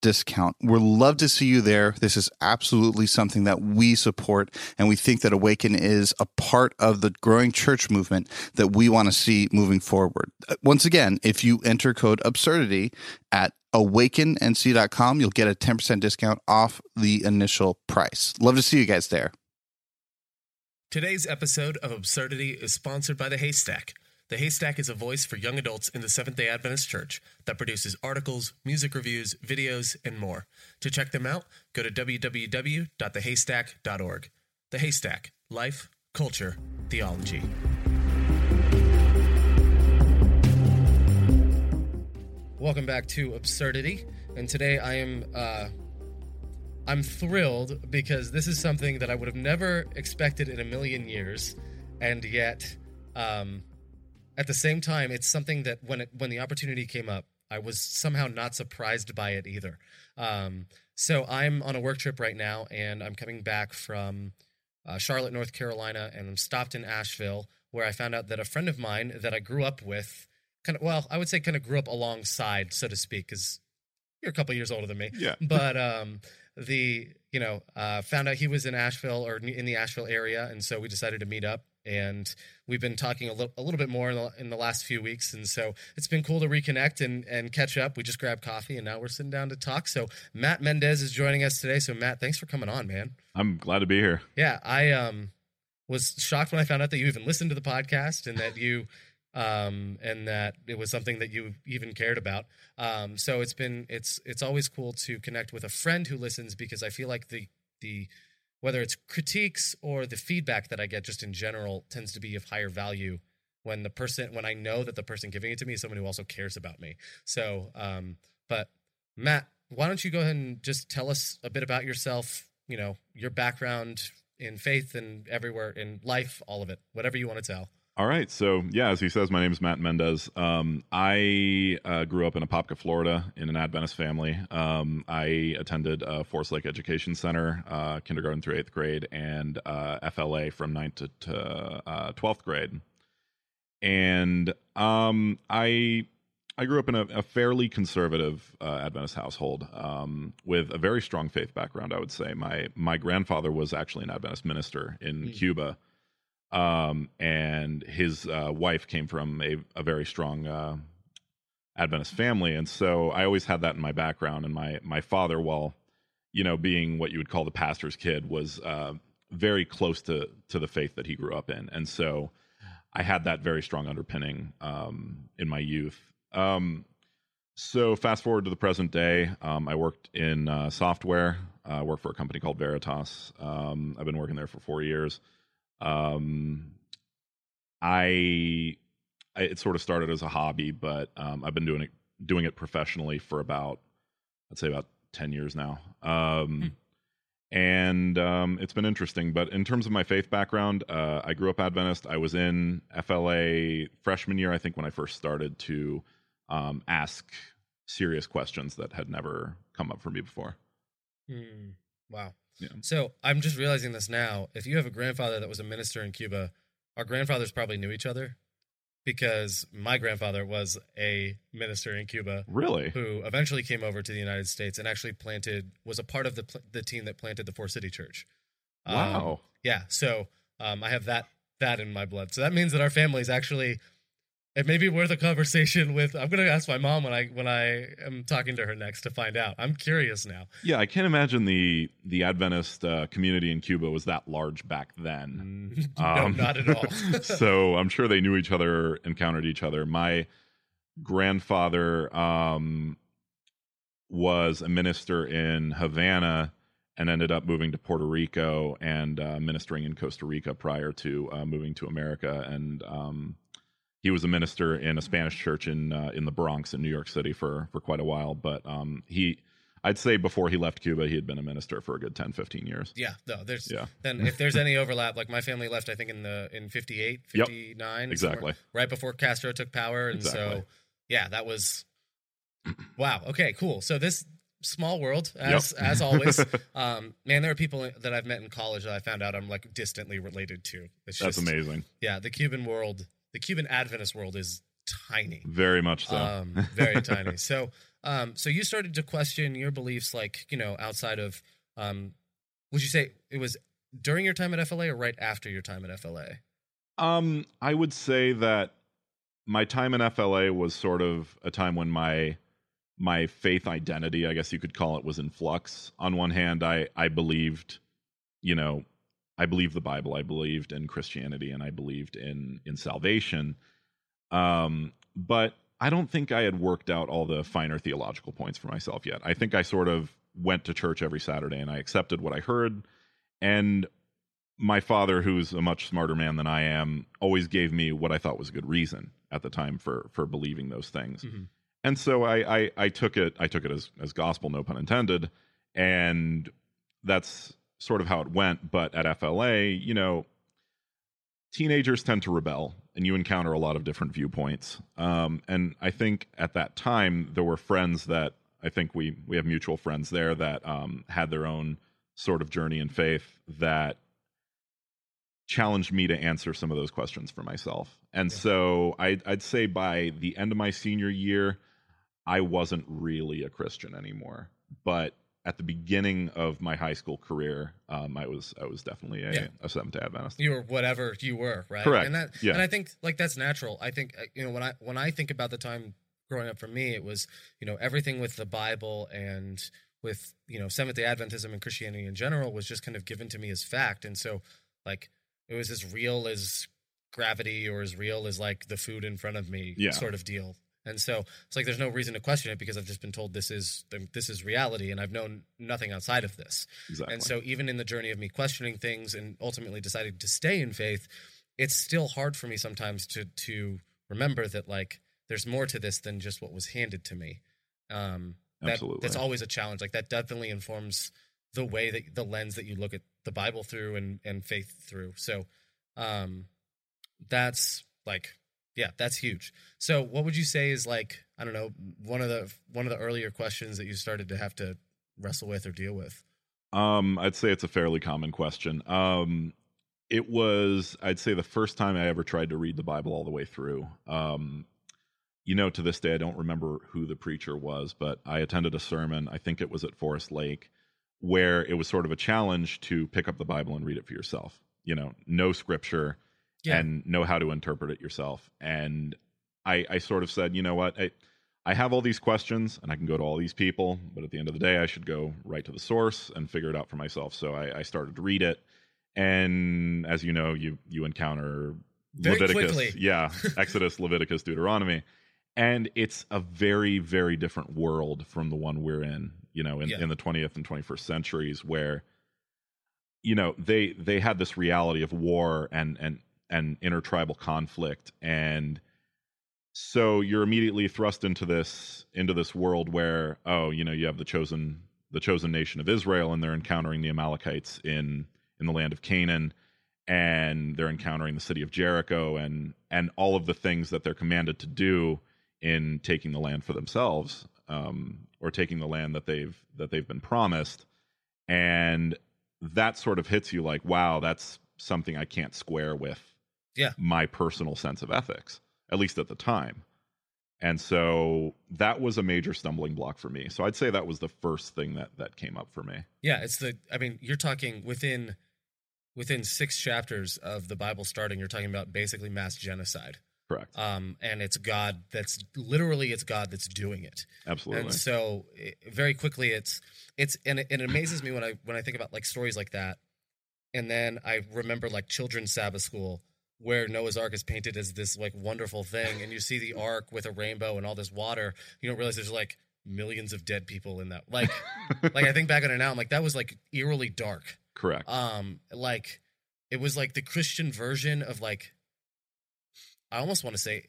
discount. We'd love to see you there. This is absolutely something that we support, and we think that Awaken is a part of the growing church movement that we want to see moving forward. Once again, if you enter code Absurdity at awakennc.com, you'll get a 10% discount off the initial price. Love to see you guys there. Today's episode of Absurdity is sponsored by The Haystack. The Haystack is a voice for young adults in the Seventh-day Adventist Church that produces articles, music reviews, videos, and more. To check them out, go to www.thehaystack.org. The Haystack, life, culture, theology. Welcome back to Absurdity, and today I am I'm thrilled because this is something that I would have never expected in a million years, and yet at the same time, it's something that when the opportunity came up, I was somehow not surprised by it either. So I'm on a work trip right now, and I'm coming back from Charlotte, North Carolina, and I'm stopped in Asheville, where I found out that a friend of mine that I grew up with, I would say grew up alongside, so to speak, because you're a couple years older than me. Yeah. But found out he was in Asheville or in the Asheville area, and so we decided to meet up. And we've been talking a little bit more in the last few weeks. And so it's been cool to reconnect and catch up. We just grabbed coffee, and now we're sitting down to talk. So Matt Mendez is joining us today. So, Matt, thanks for coming on, man. I'm glad to be here. Yeah, I was shocked when I found out that you even listened to the podcast and that you and that it was something that you even cared about. So it's always cool to connect with a friend who listens, because I feel like the whether it's critiques or the feedback that I get just in general tends to be of higher value when when I know that the person giving it to me is someone who also cares about me. So, but Matt, why don't you go ahead and just tell us a bit about yourself, you know, your background in faith and everywhere in life, all of it, whatever you want to tell. All right. So, yeah, as he says, my name is Matt Mendez. I grew up in Apopka, Florida, in an Adventist family. I attended Forest Lake Education Center, kindergarten through 8th grade, and FLA from 9th to 12th grade. And I grew up in a fairly conservative Adventist household with a very strong faith background, I would say. My grandfather was actually an Adventist minister in Cuba. And his wife came from a very strong Adventist family, and so I always had that in my background. And my father, while being what you would call the pastor's kid, was very close to the faith that he grew up in, and so I had that very strong underpinning in my youth. So fast forward to the present day, I worked in software. I worked for a company called Veritas. I've been working there for 4 years. It sort of started as a hobby, but I've been doing it professionally for about 10 years now. And it's been interesting. But in terms of my faith background, I grew up Adventist. I was in FLA freshman year, I think, when I first started to ask serious questions that had never come up for me before. Wow. Yeah. So I'm just realizing this now. If you have a grandfather that was a minister in Cuba, our grandfathers probably knew each other, because my grandfather was a minister in Cuba. Really? Who eventually came over to the United States and actually was a part of the team that planted the Four City Church. Wow. Yeah. So I have that that in my blood. So that means that our family's actually, it may be worth a conversation with, I'm going to ask my mom when I am talking to her next to find out. I'm curious now. Yeah, I can't imagine the Adventist community in Cuba was that large back then. No, not at all. So I'm sure they knew each other, encountered each other. My grandfather was a minister in Havana and ended up moving to Puerto Rico and ministering in Costa Rica prior to moving to America. And he was a minister in a Spanish church in the Bronx in New York City for quite a while. But I'd say before he left Cuba, he had been a minister for a good 10, 15 years. Yeah. No, then if there's any overlap, like my family left, I think in 58, 59, yep, exactly, right before Castro took power. And exactly. So, yeah, that was, wow. Okay, cool. So this, small world, as yep. as always. Man, there are people that I've met in college that I found out I'm like distantly related to. That's amazing. Yeah, the Cuban Adventist world is tiny. Very much so. Very tiny. So you started to question your beliefs, like, you know, outside of, would you say it was during your time at FLA or right after your time at FLA? I would say that my time in FLA was sort of a time when my faith identity, I guess you could call it, was in flux. On one hand, I believed, you know, I believed the Bible, I believed in Christianity, and I believed in salvation. But I don't think I had worked out all the finer theological points for myself yet. I think I sort of went to church every Saturday and I accepted what I heard. And my father, who's a much smarter man than I am, always gave me what I thought was a good reason at the time for believing those things. Mm-hmm. And so I took it as gospel, no pun intended, and that's sort of how it went. But at FLA, you know, teenagers tend to rebel, and you encounter a lot of different viewpoints. And I think at that time there were friends that I think we have mutual friends there that had their own sort of journey in faith that challenged me to answer some of those questions for myself. And so I'd say by the end of my senior year, I wasn't really a Christian anymore, but at the beginning of my high school career, I was definitely a Seventh-day Adventist. You were whatever you were, right? Correct. And that, yeah. And I think like that's natural. I think, you know, when I think about the time growing up for me, it was, you know, everything with the Bible and with, you know, Seventh-day Adventism and Christianity in general was just kind of given to me as fact. And so like it was as real as gravity or as real as like the food in front of me sort of deal. And so it's like there's no reason to question it because I've just been told this is reality and I've known nothing outside of this. Exactly. And so even in the journey of me questioning things and ultimately deciding to stay in faith, it's still hard for me sometimes to remember that like there's more to this than just what was handed to me. Absolutely. That's always a challenge. Like that definitely informs the way that the lens that you look at the Bible through and faith through. So that's like, yeah, that's huge. So what would you say is like, I don't know, one of the earlier questions that you started to have to wrestle with or deal with? I'd say it's a fairly common question. It was, I'd say, the first time I ever tried to read the Bible all the way through. You know, to this day, I don't remember who the preacher was, but I attended a sermon, I think it was at Forest Lake, where it was sort of a challenge to pick up the Bible and read it for yourself, you know scripture and know how to interpret it yourself. And I sort of said, you know what, I have all these questions and I can go to all these people, but at the end of the day, I should go right to the source and figure it out for myself. So I started to read it. And as you know, you encounter very Leviticus, quickly. Yeah, Exodus, Leviticus, Deuteronomy. And it's a very, very different world from the one we're in, you know, in the 20th and 21st centuries where, you know, they had this reality of war and intertribal conflict. And so you're immediately thrust into this world where, oh, you know, you have the chosen nation of Israel and they're encountering the Amalekites in the land of Canaan. And they're encountering the city of Jericho and all of the things that they're commanded to do in taking the land for themselves, or taking the land that they've been promised. And that sort of hits you like, wow, that's something I can't square with my personal sense of ethics, at least at the time. And so that was a major stumbling block for me. So I'd say that was the first thing that came up for me. Yeah, it's I mean, you're talking within within 6 chapters of the Bible starting, you're talking about basically mass genocide. Correct. And it's God that's literally, it's God that's doing it. Absolutely. And so very quickly it's, and it amazes me when I think about like stories like that. And then I remember like children's Sabbath school where Noah's Ark is painted as this like wonderful thing. And you see the Ark with a rainbow and all this water. You don't realize there's like millions of dead people in that. Like, like I think back on it now, I'm like, that was like eerily dark. Correct. Like it was like the Christian version of like, I almost want to say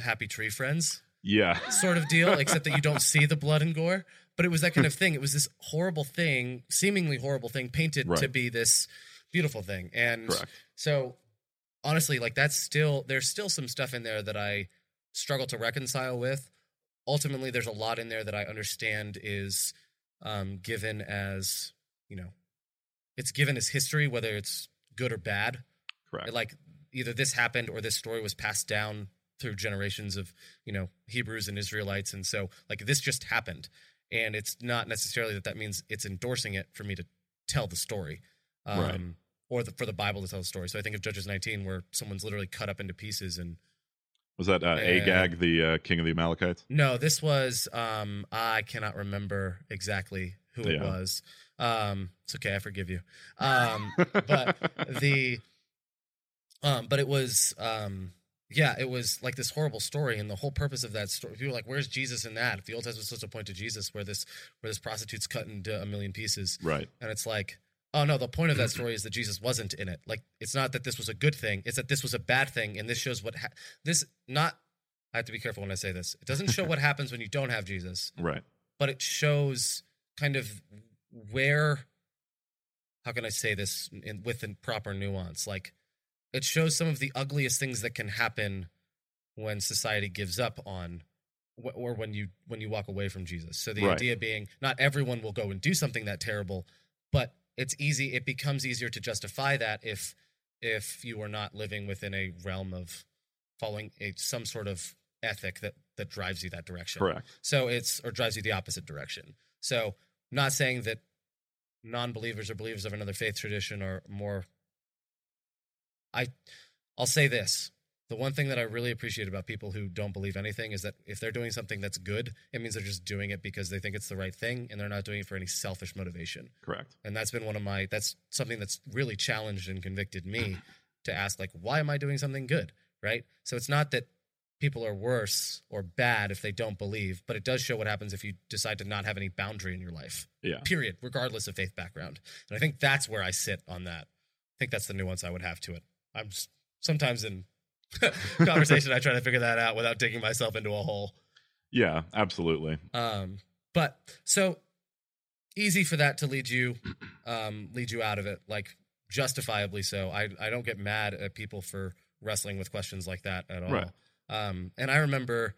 Happy Tree Friends. Yeah. Sort of deal, except that you don't see the blood and gore. But it was that kind of thing. It was this horrible thing, seemingly horrible thing, painted right to be this beautiful thing. And correct. So honestly, like that's still, there's still some stuff in there that I struggle to reconcile with. Ultimately, there's a lot in there that I understand is given as, you know, it's given as history, whether it's good or bad. Correct. Like, either this happened or this story was passed down through generations of, you know, Hebrews and Israelites. And so like this just happened, and it's not necessarily that that means it's endorsing it for me to tell the story right, or for the Bible to tell the story. So I think of Judges 19 where someone's literally cut up into pieces. And was that Agag, the king of the Amalekites? No, this was, I cannot remember exactly who it was. It's okay. I forgive you. But but it was, it was like this horrible story, and the whole purpose of that story, people are like, where's Jesus in that? If the Old Testament was supposed to point to Jesus, where this prostitute's cut into a million pieces. Right. And it's like, oh no, the point of that story is that Jesus wasn't in it. Like, it's not that this was a good thing. It's that this was a bad thing. And this shows what, I have to be careful when I say this. It doesn't show what happens when you don't have Jesus. Right. But it shows kind of where, how can I say this with a proper nuance? Like, it shows some of the ugliest things that can happen when society gives up on, or when you walk away from Jesus. So the idea being, not everyone will go and do something that terrible, but it's easy. It becomes easier to justify that if you are not living within a realm of following some sort of ethic that drives you that direction. Correct. So or drives you the opposite direction. So not saying that non-believers or believers of another faith tradition are more. I'll say this. The one thing that I really appreciate about people who don't believe anything is that if they're doing something that's good, it means they're just doing it because they think it's the right thing, and they're not doing it for any selfish motivation. Correct. And that's been that's something that's really challenged and convicted me to ask, like, why am I doing something good, right? So it's not that people are worse or bad if they don't believe, but it does show what happens if you decide to not have any boundary in your life, period, regardless of faith background. And I think that's where I sit on that. I think that's the nuance I would have to it. I'm just, sometimes in conversation, I try to figure that out without digging myself into a hole. Yeah, absolutely. But so easy for that to lead you out of it, like justifiably so. I don't get mad at people for wrestling with questions like that at all. Right. And I remember,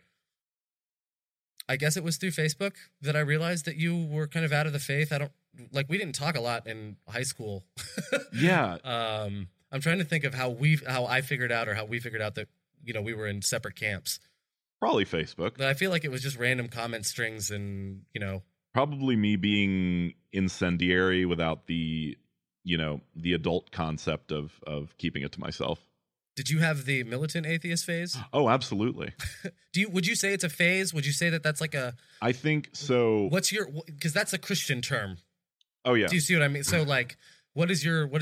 I guess it was through Facebook that I realized that you were kind of out of the faith. We didn't talk a lot in high school. Yeah. I'm trying to think of how we figured out that, you know, we were in separate camps. Probably Facebook. But I feel like it was just random comment strings and, you know. Probably me being incendiary without the, you know, the adult concept of keeping it to myself. Did you have the militant atheist phase? Oh, absolutely. Would you say it's a phase? Would you say that that's like a... I think so. Because that's a Christian term. Oh, yeah. Do you see what I mean? So, like, what is your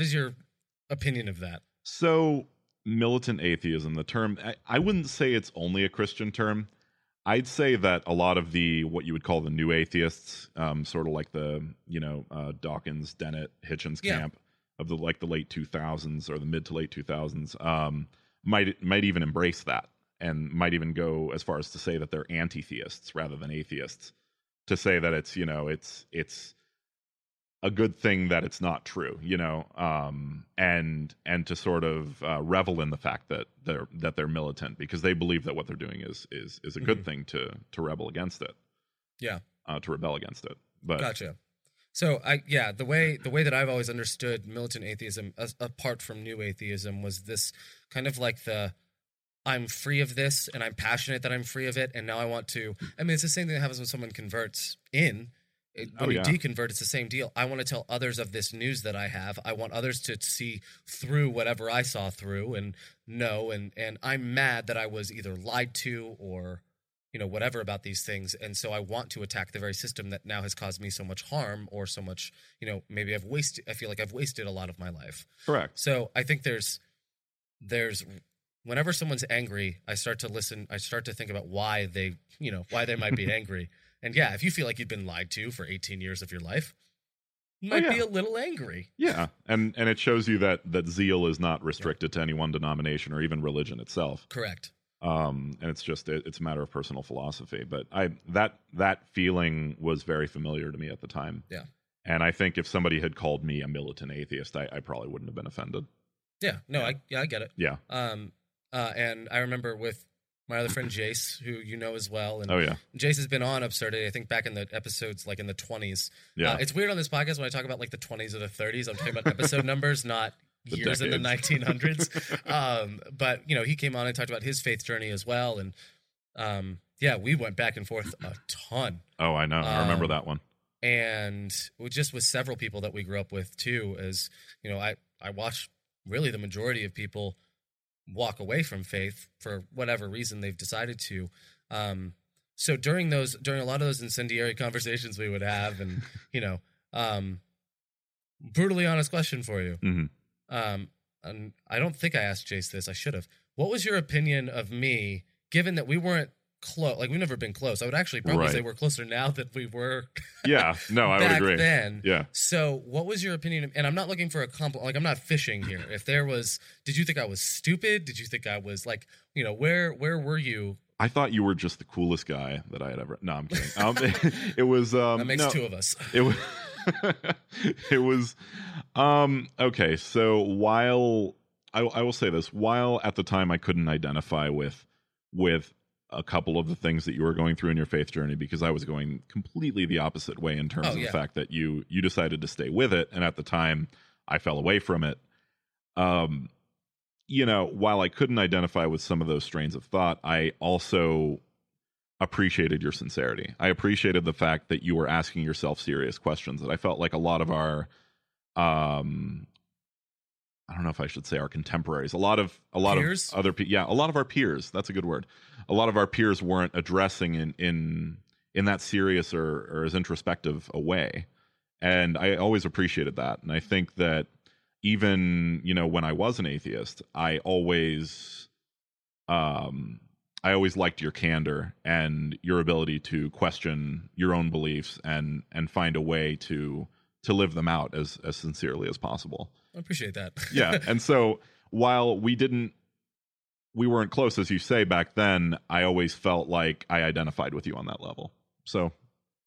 opinion of that? So militant atheism, the term, I wouldn't say it's only a Christian term. I'd say that a lot of what you would call the new atheists, sort of like the, you know, Dawkins, Dennett, Hitchens camp of the late 2000s or the mid to late 2000s, might even embrace that and might even go as far as to say that they're anti-theists rather than atheists, to say that it's, you know, it's a good thing that it's not true, you know, and to sort of revel in the fact that they're militant because they believe that what they're doing is a good thing to rebel against it, to rebel against it. But gotcha. So the way that I've always understood militant atheism, apart from new atheism, was this kind of like the I'm free of this and I'm passionate that I'm free of it, and now I want to. I mean, it's the same thing that happens when someone converts in. When you deconvert, it's the same deal. I want to tell others of this news that I have. I want others to see through whatever I saw through and know. And I'm mad that I was either lied to or, you know, whatever about these things. And so I want to attack the very system that now has caused me so much harm or so much, you know, maybe I feel like I've wasted a lot of my life. Correct. So I think there's whenever someone's angry, I start to listen. I start to think about why they might be angry. And yeah, if you feel like you've been lied to for 18 years of your life, you might be a little angry. Yeah, and it shows you that zeal is not restricted to any one denomination or even religion itself. Correct. And it's just it's a matter of personal philosophy. But that feeling was very familiar to me at the time. Yeah. And I think if somebody had called me a militant atheist, I probably wouldn't have been offended. Yeah. No. I get it. Yeah. And I remember with my other friend Jace, who you know as well. And Jace has been on Absurdity, I think, back in the episodes, like in the 20s. Yeah. It's weird on this podcast when I talk about like the 20s or the 30s. I'm talking about episode numbers, not years in the 1900s. But, you know, he came on and talked about his faith journey as well. And, we went back and forth a ton. Oh, I know. I remember that one. And just with several people that we grew up with, too, as, you know, I watched really the majority of people walk away from faith for whatever reason they've decided to. So during a lot of those incendiary conversations we would have, and, you know, brutally honest question for you. Mm-hmm. And I don't think I asked Jace this. I should have. What was your opinion of me, given that we weren't close? Like, we've never been close. I would actually probably say we're closer now than we were. Yeah. No, I would agree. Then. Yeah. So what was your opinion of, and I'm not looking for a compliment. Like, I'm not fishing here. If there was, did you think I was stupid? Did you think I was like, you know, where were you? I thought you were just the coolest guy that I had ever. No, I'm kidding. It was, that makes two of us. It was, okay. So while I will say this, while at the time I couldn't identify with a couple of the things that you were going through in your faith journey, because I was going completely the opposite way in terms of the fact that you decided to stay with it. And at the time I fell away from it. You know, while I couldn't identify with some of those strains of thought, I also appreciated your sincerity. I appreciated the fact that you were asking yourself serious questions that I felt like a lot of our, I don't know if I should say our contemporaries. A lot of our peers. That's a good word. A lot of our peers weren't addressing in that serious or as introspective a way, and I always appreciated that. And I think that even, you know, when I was an atheist, I always liked your candor and your ability to question your own beliefs and find a way to live them out as sincerely as possible. I appreciate that. Yeah. And so while we weren't close, as you say, back then, I always felt like I identified with you on that level. So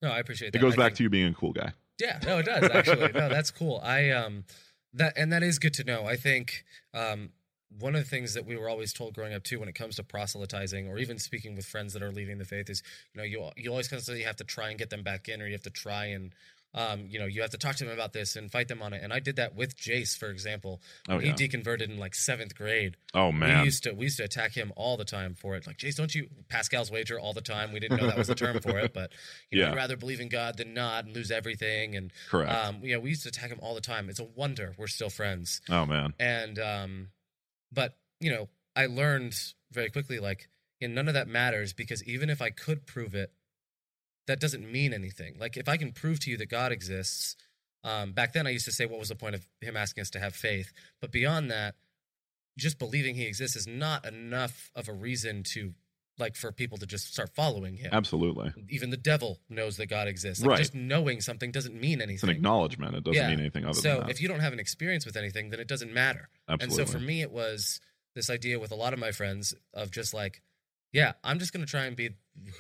no, I appreciate that. It goes back to you being a cool guy. Yeah, no, it does actually. No, that's cool. That is good to know. I think, one of the things that we were always told growing up too, when it comes to proselytizing or even speaking with friends that are leaving the faith, is, you know, you always constantly have to try and get them back in, or you have to try and, you know, you have to talk to them about this and fight them on it. And I did that with Jace, for example. He deconverted in like 7th grade. Oh man, we used to attack him all the time for it. Like, Jace, don't you Pascal's wager all the time? We didn't know that was a term for it, but you'd rather believe in God than not and lose everything. And correct. We used to attack him all the time. It's a wonder we're still friends. Oh man. And but you know, I learned very quickly, like, and none of that matters, because even if I could prove it, that doesn't mean anything. Like, if I can prove to you that God exists, back then I used to say, what was the point of him asking us to have faith? But beyond that, just believing he exists is not enough of a reason to, like, for people to just start following him. Absolutely. Even the devil knows that God exists. Like, right. Just knowing something doesn't mean anything. It's an acknowledgement. It doesn't mean anything other than that. So if you don't have an experience with anything, then it doesn't matter. Absolutely. And so for me, it was this idea with a lot of my friends of just like, yeah, I'm just going to try and be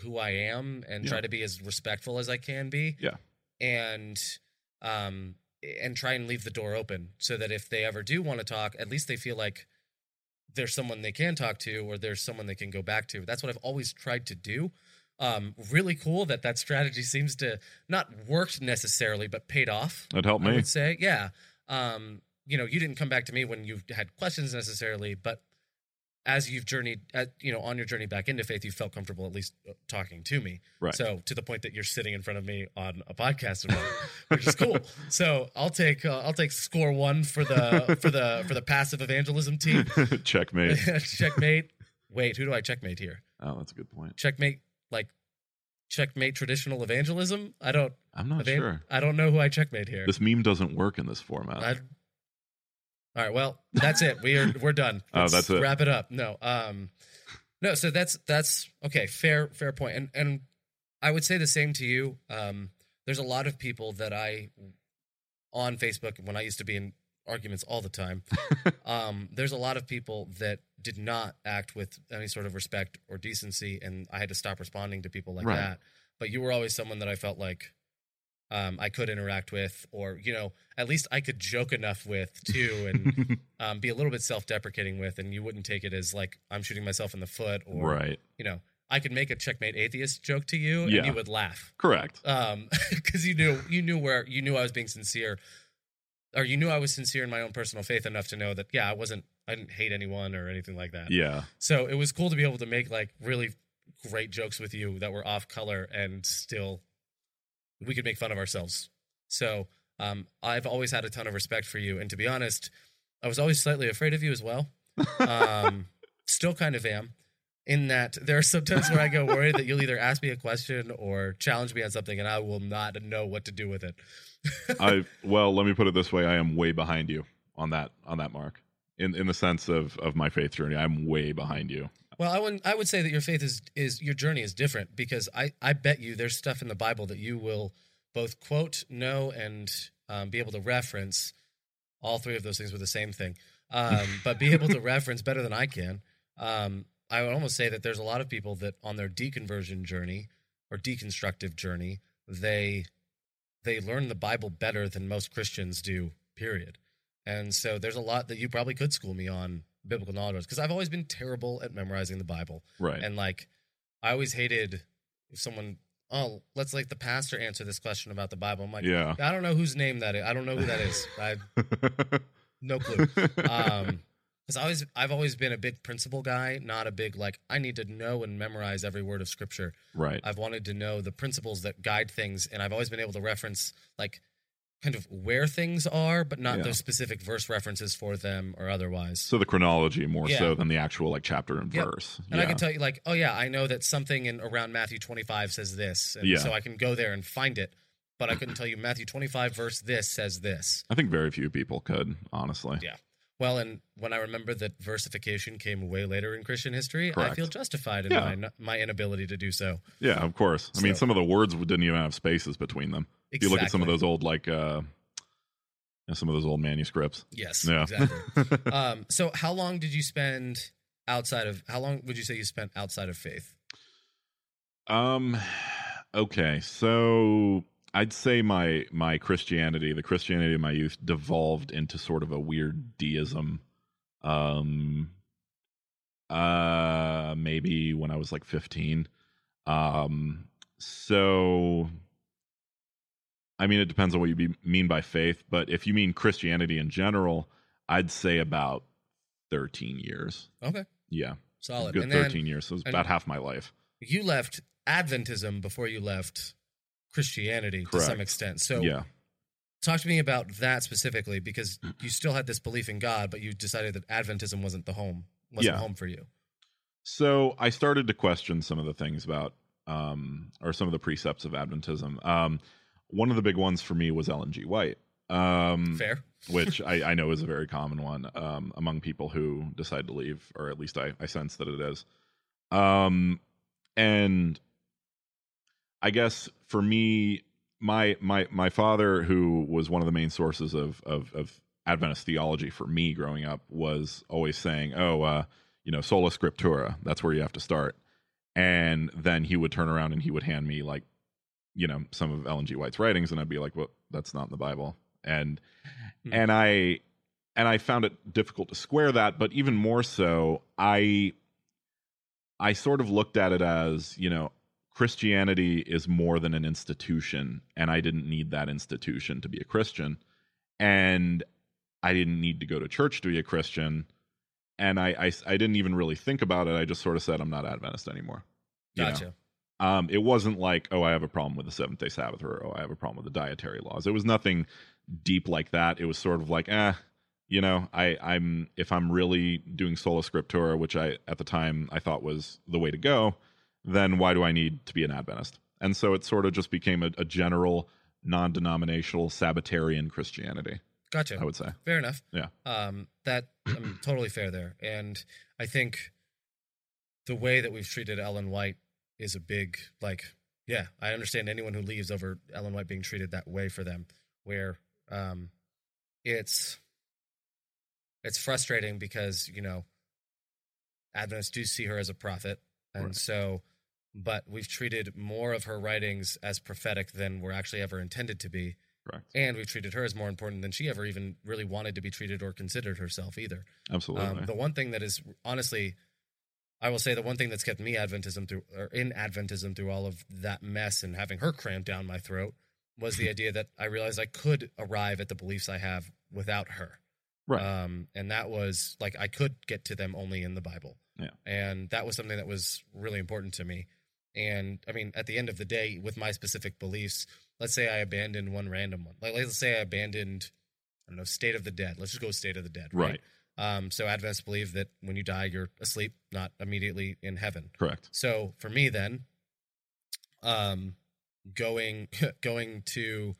who I am and try to be as respectful as I can be. Yeah. And try and leave the door open so that if they ever do want to talk, at least they feel like there's someone they can talk to, or there's someone they can go back to. That's what I've always tried to do. Really cool that strategy seems to not worked necessarily, but paid off. That helped me. I would say, yeah. You didn't come back to me when you had questions necessarily, but as you've journeyed, on your journey back into faith, you felt comfortable at least talking to me. Right. So to the point that you're sitting in front of me on a podcast, which is cool. So I'll take score one for the passive evangelism team. Checkmate. Checkmate. Wait, who do I checkmate here? Oh, that's a good point. Checkmate traditional evangelism. I'm not sure. I don't know who I checkmate here. This meme doesn't work in this format. All right, well, that's it. We're done. That's it. Wrap it up. No. So that's okay. Fair point. And I would say the same to you. There's a lot of people that I on Facebook when I used to be in arguments all the time. There's a lot of people that did not act with any sort of respect or decency, and I had to stop responding to people like that. But you were always someone that I felt like. I could interact with, or, at least I could joke enough with too, and be a little bit self-deprecating with, and you wouldn't take it as like I'm shooting myself in the foot, or, I could make a checkmate atheist joke to you and you would laugh. Correct. Cause you knew I was being sincere, or you knew I was sincere in my own personal faith enough to know that, I didn't hate anyone or anything like that. Yeah. So it was cool to be able to make like really great jokes with you that were off color and still, we could make fun of ourselves. So I've always had a ton of respect for you. And to be honest, I was always slightly afraid of you as well. Still kind of am, in that there are some times where I go worried that you'll either ask me a question or challenge me on something, and I will not know what to do with it. Well, let me put it this way. I am way behind you on that mark. In the sense of my faith journey, I'm way behind you. Well, I would say that your faith is your journey is different, because I bet you there's stuff in the Bible that you will both quote, know, and be able to reference. All three of those things were the same thing, but be able to reference better than I can. I would almost say that there's a lot of people that on their deconversion journey or deconstructive journey, they learn the Bible better than most Christians do, period. And so there's a lot that you probably could school me on biblical knowledge, because I've always been terrible at memorizing the Bible. Right. And like, I always hated if someone, let's like the pastor answer this question about the Bible. I'm like, I don't know whose name that is. I don't know who that is. No clue. Because I've always been a big principle guy, not a big like I need to know and memorize every word of Scripture. Right. I've wanted to know the principles that guide things, and I've always been able to reference like kind of where things are, but not the specific verse references for them or otherwise. So the chronology more so than the actual like chapter and verse. And I can tell you like, I know that something in around Matthew 25 says this. And so I can go there and find it, but I couldn't tell you Matthew 25 verse this says this. I think very few people could, honestly. Yeah. Well, and when I remember that versification came way later in Christian history, correct, I feel justified in my inability to do so. Yeah, of course. I mean, some of the words didn't even have spaces between them. Exactly. If you look at some of those old, like, some of those old manuscripts. Yes, exactly. So how long did you spend how long would you say you spent outside of faith? Okay, so I'd say my Christianity, the Christianity of my youth, devolved into sort of a weird deism. Maybe when I was like 15. So, I mean, it depends on what you mean by faith, but if you mean Christianity in general, I'd say about 13 years. Okay. Yeah. Solid. Good. And 13 years. So it was about half my life. You left Adventism before you left Christianity, correct, to some extent. So talk to me about that specifically, because you still had this belief in God, but you decided that Adventism wasn't the home, home for you. So I started to question some of the things about, or some of the precepts of Adventism. One of the big ones for me was Ellen G. White, fair, which I know is a very common one among people who decide to leave, or at least I sense that it is. And I guess for me, my father, who was one of the main sources of Adventist theology for me growing up, was always saying, sola scriptura, that's where you have to start. And then he would turn around and he would hand me like, some of Ellen G. White's writings, and I'd be like, well, that's not in the Bible. And I found it difficult to square that, but even more so, I sort of looked at it as, Christianity is more than an institution, and I didn't need that institution to be a Christian, and I didn't need to go to church to be a Christian, And I didn't even really think about it. I just sort of said, I'm not Adventist anymore. Gotcha. You know? It wasn't like, oh, I have a problem with the Seventh-day Sabbath, or oh, I have a problem with the dietary laws. It was nothing deep like that. It was sort of like, you know, I'm if I'm really doing sola scriptura, which I at the time I thought was the way to go, then why do I need to be an Adventist? And so it sort of just became a general non-denominational Sabbatarian Christianity. Gotcha. I would say. Fair enough. Yeah. That I'm totally fair there. And I think the way that we've treated Ellen White is a big, like, yeah, I understand anyone who leaves over Ellen White being treated that way for them, where it's frustrating because, you know, Adventists do see her as a prophet. And right. So, but we've treated more of her writings as prophetic than were actually ever intended to be. Correct. And we've treated her as more important than she ever even really wanted to be treated or considered herself either. Absolutely. The one thing that is, honestly, I will say the one thing that's kept me in Adventism through all of that mess and having her crammed down my throat was the idea that I realized I could arrive at the beliefs I have without her. Right. And that was, like, I could get to them only in the Bible. Yeah. And that was something that was really important to me. And, I mean, at the end of the day, with my specific beliefs, let's say I abandoned one random one. Like, let's say I abandoned, I don't know, state of the dead. Let's just go with state of the dead. Right. So Adventists believe that when you die, you're asleep, not immediately in heaven. Correct. So for me then, going to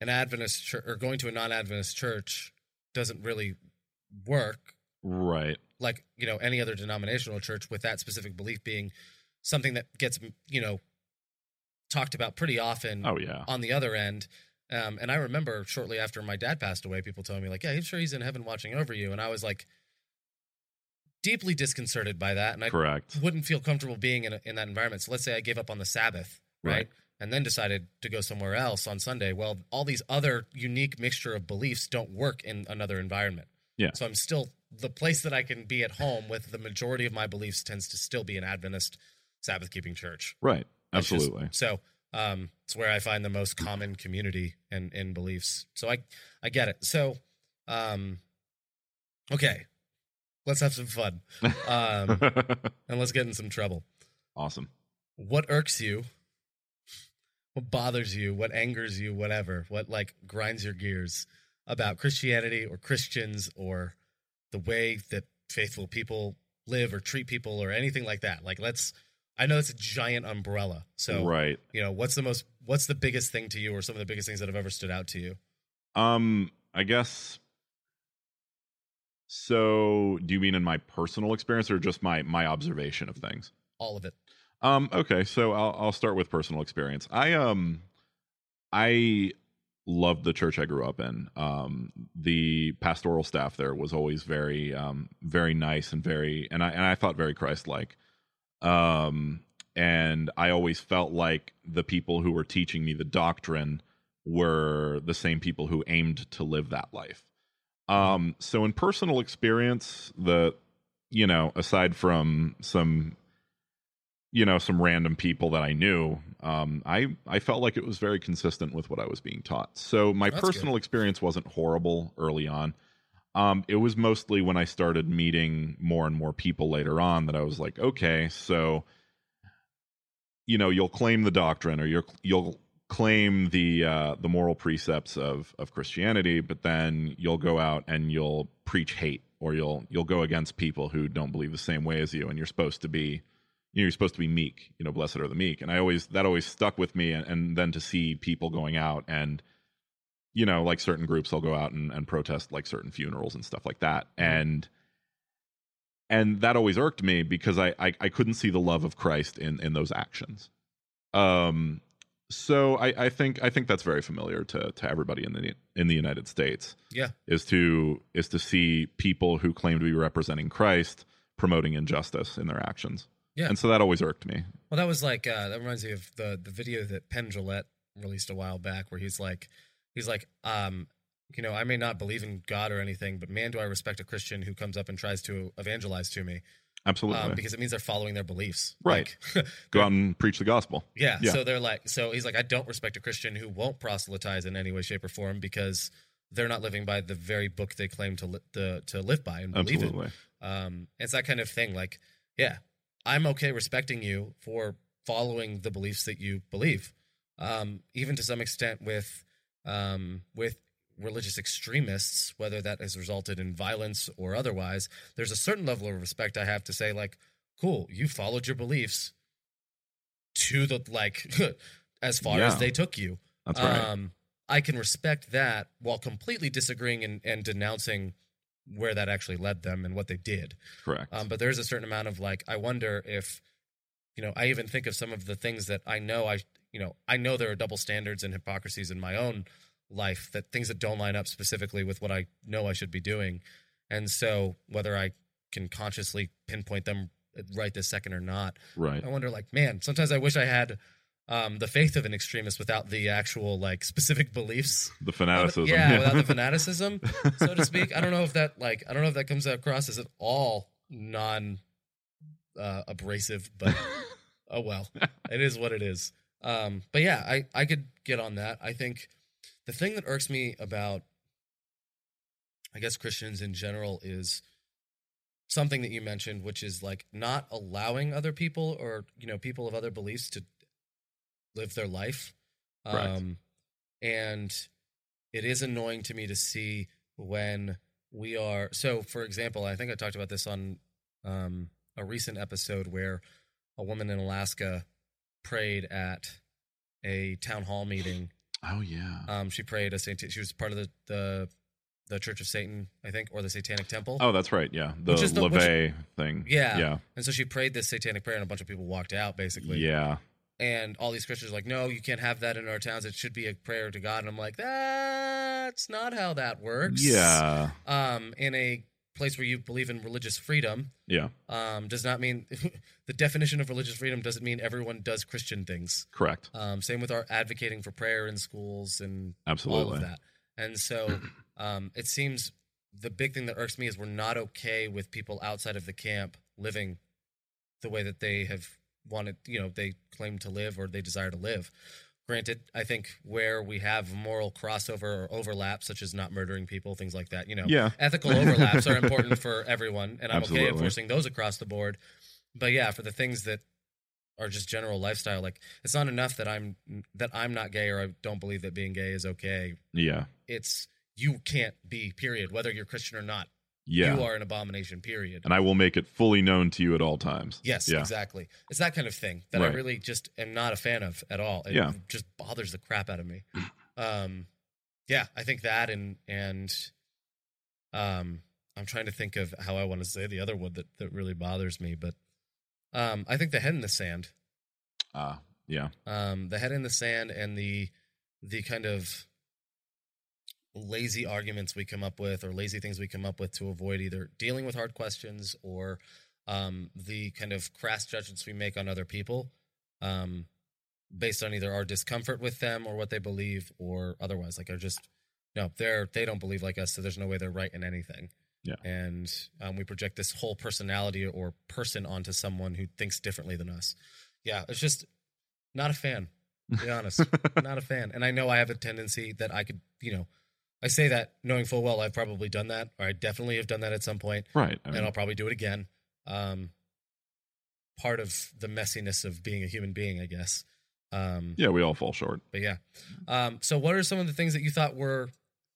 an Adventist church or going to a non-Adventist church doesn't really work. Right. Like, you know, any other denominational church with that specific belief being something that gets, you know, talked about pretty often on the other end. And I remember shortly after my dad passed away, people telling me, like, yeah, I'm sure he's in heaven watching over you. And I was, like, deeply disconcerted by that. And I wouldn't feel comfortable being in that environment. So let's say I gave up on the Sabbath, right? And then decided to go somewhere else on Sunday. Well, all these other unique mixture of beliefs don't work in another environment. Yeah. So I'm still the place that I can be at home with the majority of my beliefs tends to still be an Adventist Sabbath-keeping church. Right. Absolutely. So it's where I find the most common community in beliefs. So I get it. So, okay, let's have some fun. And let's get in some trouble. Awesome. What irks you? What bothers you? What angers you? Whatever. What, like, grinds your gears about Christianity or Christians or the way that faithful people live or treat people or anything like that. Like, I know it's a giant umbrella. So, you know, what's the biggest thing to you, or some of the biggest things that have ever stood out to you? I guess. So do you mean in my personal experience or just my observation of things? All of it. Okay. So I'll start with personal experience. I loved the church I grew up in. The pastoral staff there was always very, very nice and I thought very Christ-like. And I always felt like the people who were teaching me the doctrine were the same people who aimed to live that life. So in personal experience, you know, aside from some random people that I knew, I felt like it was very consistent with what I was being taught. So my personal experience wasn't horrible early on. It was mostly when I started meeting more and more people later on that I was like, okay, so, you know, you'll claim the doctrine or you'll claim the moral precepts of Christianity, but then you'll go out and you'll preach hate, or you'll go against people who don't believe the same way as you. And you're supposed to be meek, you know, blessed are the meek. And that always stuck with me. And then to see people going out and, you know, like, certain groups will go out and protest, like, certain funerals and stuff like that. And that always irked me because I couldn't see the love of Christ in those actions. So I think that's very familiar to everybody in the United States. Yeah. Is to see people who claim to be representing Christ promoting injustice in their actions. Yeah. And so that always irked me. Well, that was like, that reminds me of the video that Penn Jillette released a while back where he's like, you know, I may not believe in God or anything, but man, do I respect a Christian who comes up and tries to evangelize to me. Absolutely. Because it means they're following their beliefs. Right. Like, go out and preach the gospel. Yeah. So he's like, I don't respect a Christian who won't proselytize in any way, shape, or form because they're not living by the very book they claim to live by and believe in. It's that kind of thing. Like, yeah, I'm okay respecting you for following the beliefs that you believe, even to some extent with religious extremists, whether that has resulted in violence or otherwise. There's a certain level of respect I have to say, like, cool, you followed your beliefs to the, like, as far as they took you. That's right. I can respect that while completely disagreeing and denouncing where that actually led them and what they did. Correct. But there's a certain amount of, like, I wonder if, you know, I even think of some of the things that I know I know there are double standards and hypocrisies in my own life, that things that don't line up specifically with what I know I should be doing. And so whether I can consciously pinpoint them right this second or not, right, I wonder, like, man, sometimes I wish I had the faith of an extremist without the actual, like, specific beliefs, the fanaticism, without the fanaticism, so to speak. I don't know if that comes across as at all non-abrasive, but oh well, it is what it is. But yeah, I could get on that. I think the thing that irks me about, I guess, Christians in general is something that you mentioned, which is, like, not allowing other people or, you know, people of other beliefs to live their life. And it is annoying to me to see when we are. So, for example, I think I talked about this on a recent episode where a woman in Alaska prayed at a town hall meeting. Oh yeah. She prayed she was part of the Church of Satan, I think, or the Satanic Temple. Oh, that's right. Yeah, the LeVay thing. Yeah. Yeah. And so she prayed this satanic prayer, and a bunch of people walked out, basically. Yeah. And all these Christians are like, no, you can't have that in our towns. It should be a prayer to God. And I'm like, that's not how that works. Yeah. In a place where you believe in religious freedom. Yeah. Does not mean the definition of religious freedom doesn't mean everyone does Christian things. Correct. Same with our advocating for prayer in schools and all of that. And so it seems the big thing that irks me is we're not okay with people outside of the camp living the way that they have wanted, you know, they claim to live or they desire to live. Granted, I think where we have moral crossover or overlap, such as not murdering people, things like that, you know, ethical overlaps are important for everyone, and I'm okay enforcing those across the board. But yeah, for the things that are just general lifestyle, like, it's not enough that I'm not gay or I don't believe that being gay is okay. Yeah. It's, you can't be, period, whether you're Christian or not. Yeah. You are an abomination, period. And I will make it fully known to you at all times. Yes, exactly. It's that kind of thing that I really just am not a fan of at all. It just bothers the crap out of me. I think that and I'm trying to think of how I want to say the other one that really bothers me, but I think the head in the sand. The head in the sand and the kind of lazy arguments we come up with, or lazy things we come up with to avoid either dealing with hard questions or the kind of crass judgments we make on other people based on either our discomfort with them or what they believe or otherwise. Like, they don't believe like us, so there's no way they're right in anything. Yeah. And we project this whole personality or person onto someone who thinks differently than us. Yeah, it's just not a fan, to be honest. Not a fan. And I know I have a tendency that I could, you know, I say that knowing full well I've probably done that, or I definitely have done that at some point. Right. I mean, and I'll probably do it again. Part of the messiness of being a human being, I guess. We all fall short. But yeah. So what are some of the things that you thought were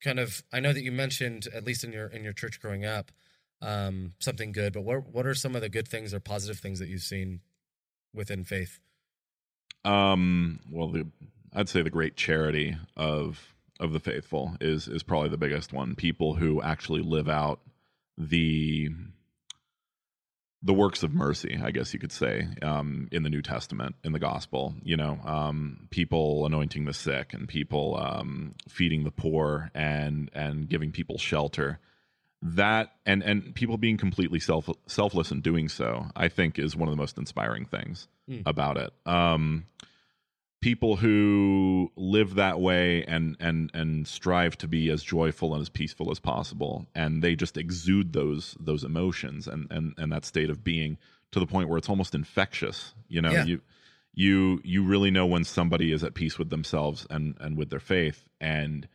kind of, I know that you mentioned, at least in your church growing up, something good, but what are some of the good things or positive things that you've seen within faith? I'd say the great charity of the faithful is probably the biggest one. People who actually live out the works of mercy, I guess you could say, in the New Testament, in the gospel, you know, people anointing the sick and people feeding the poor and giving people shelter. That and people being completely selfless in doing so, I think, is one of the most inspiring things about it. People who live that way and strive to be as joyful and as peaceful as possible, and they just exude those emotions and that state of being to the point where it's almost infectious. You know, you really know when somebody is at peace with themselves and with their faith, and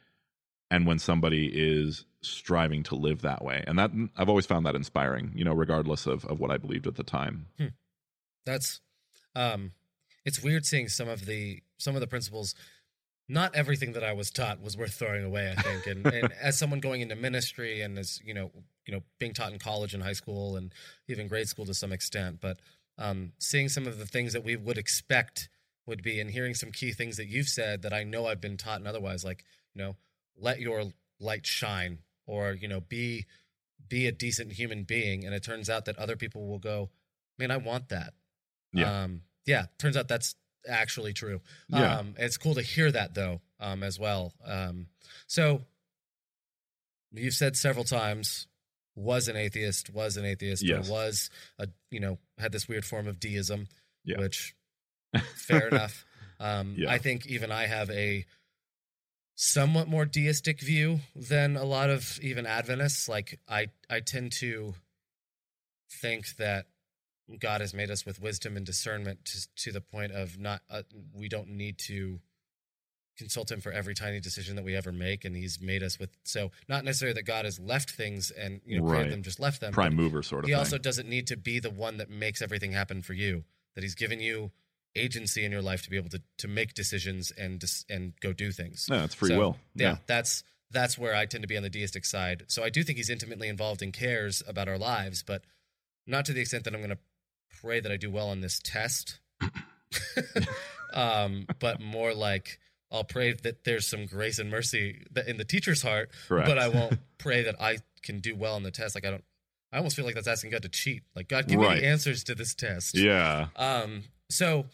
and when somebody is striving to live that way. And that I've always found that inspiring, you know, regardless of what I believed at the time. That's it's weird seeing some of the principles. Not everything that I was taught was worth throwing away, I think. And as someone going into ministry and as you know being taught in college and high school and even grade school to some extent, but seeing some of the things that we would expect would be, and hearing some key things that you've said that I know I've been taught and otherwise, like, you know, let your light shine, or, you know, be a decent human being. And it turns out that other people will go, man, I want that. Yeah. Turns out that's actually true. Yeah. It's cool to hear that though, as well. So you've said several times, was an atheist, yes. Or was a, you know, had this weird form of deism, yeah. Which fair enough. I think even I have a somewhat more deistic view than a lot of even Adventists. Like I tend to think that God has made us with wisdom and discernment to the point of not, we don't need to consult him for every tiny decision that we ever make. And he's made us with, so not necessarily that God has left things and, you know, created them, just left them. Prime mover sort of thing. He also doesn't need to be the one that makes everything happen for you, that he's given you agency in your life to be able to make decisions and go do things. No, it's free will. Yeah. That's where I tend to be on the deistic side. So I do think he's intimately involved and cares about our lives, but not to the extent that I'm going to pray that I do well on this test. But more like I'll pray that there's some grace and mercy in the teacher's heart. Correct. But I won't pray that I can do well on the test. Like I almost feel like that's asking God to cheat. Like, God, give me the answers to this test. Yeah. So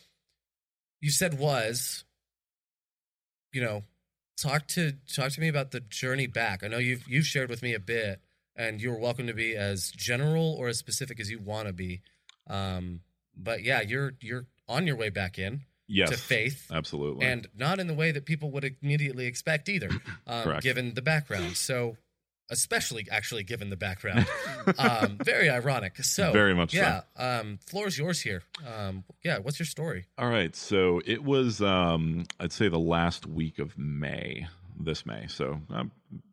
you said talk to me about the journey back. I know you've shared with me a bit, and you're welcome to be as general or as specific as you want to be. But yeah, you're on your way back in to faith. Absolutely. And not in the way that people would immediately expect either, given the background. So especially actually given the background, very ironic. So very much. Yeah. So. Floor's yours here. What's your story? All right. So it was, I'd say the last week of May, this May. So,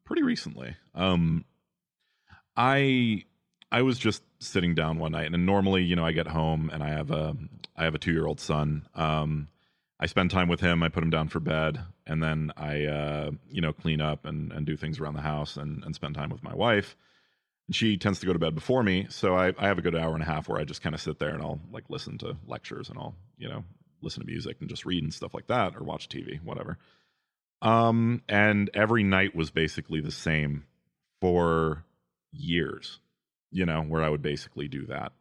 pretty recently, I was just sitting down one night, and normally, you know, I get home and I have a 2-year-old son. I spend time with him. I put him down for bed, and then I, clean up and do things around the house and spend time with my wife. And she tends to go to bed before me. So I have a good hour and a half where I just kind of sit there and I'll like listen to lectures and I'll, you know, listen to music and just read and stuff like that, or watch TV, whatever. And every night was basically the same for years, you know, where I would basically do that.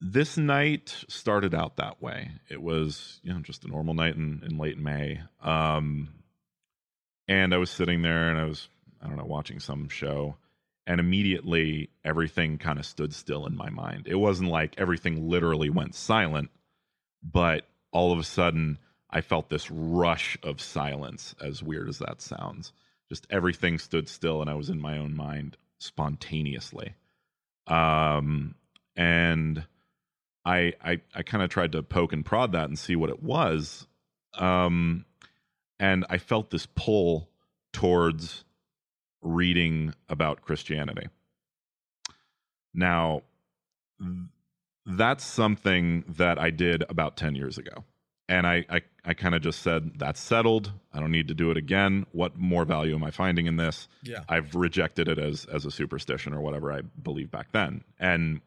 This night started out that way. It was, you know, just a normal night in late May. And I was sitting there and I was, I don't know, watching some show, and immediately everything kind of stood still in my mind. It wasn't like everything literally went silent, but all of a sudden I felt this rush of silence, as weird as that sounds. Just everything stood still and I was in my own mind spontaneously. And I kind of tried to poke and prod that and see what it was. And I felt this pull towards reading about Christianity. Now, that's something that I did about 10 years ago. And I kind of just said, that's settled. I don't need to do it again. What more value am I finding in this? Yeah. I've rejected it as a superstition or whatever I believed back then. And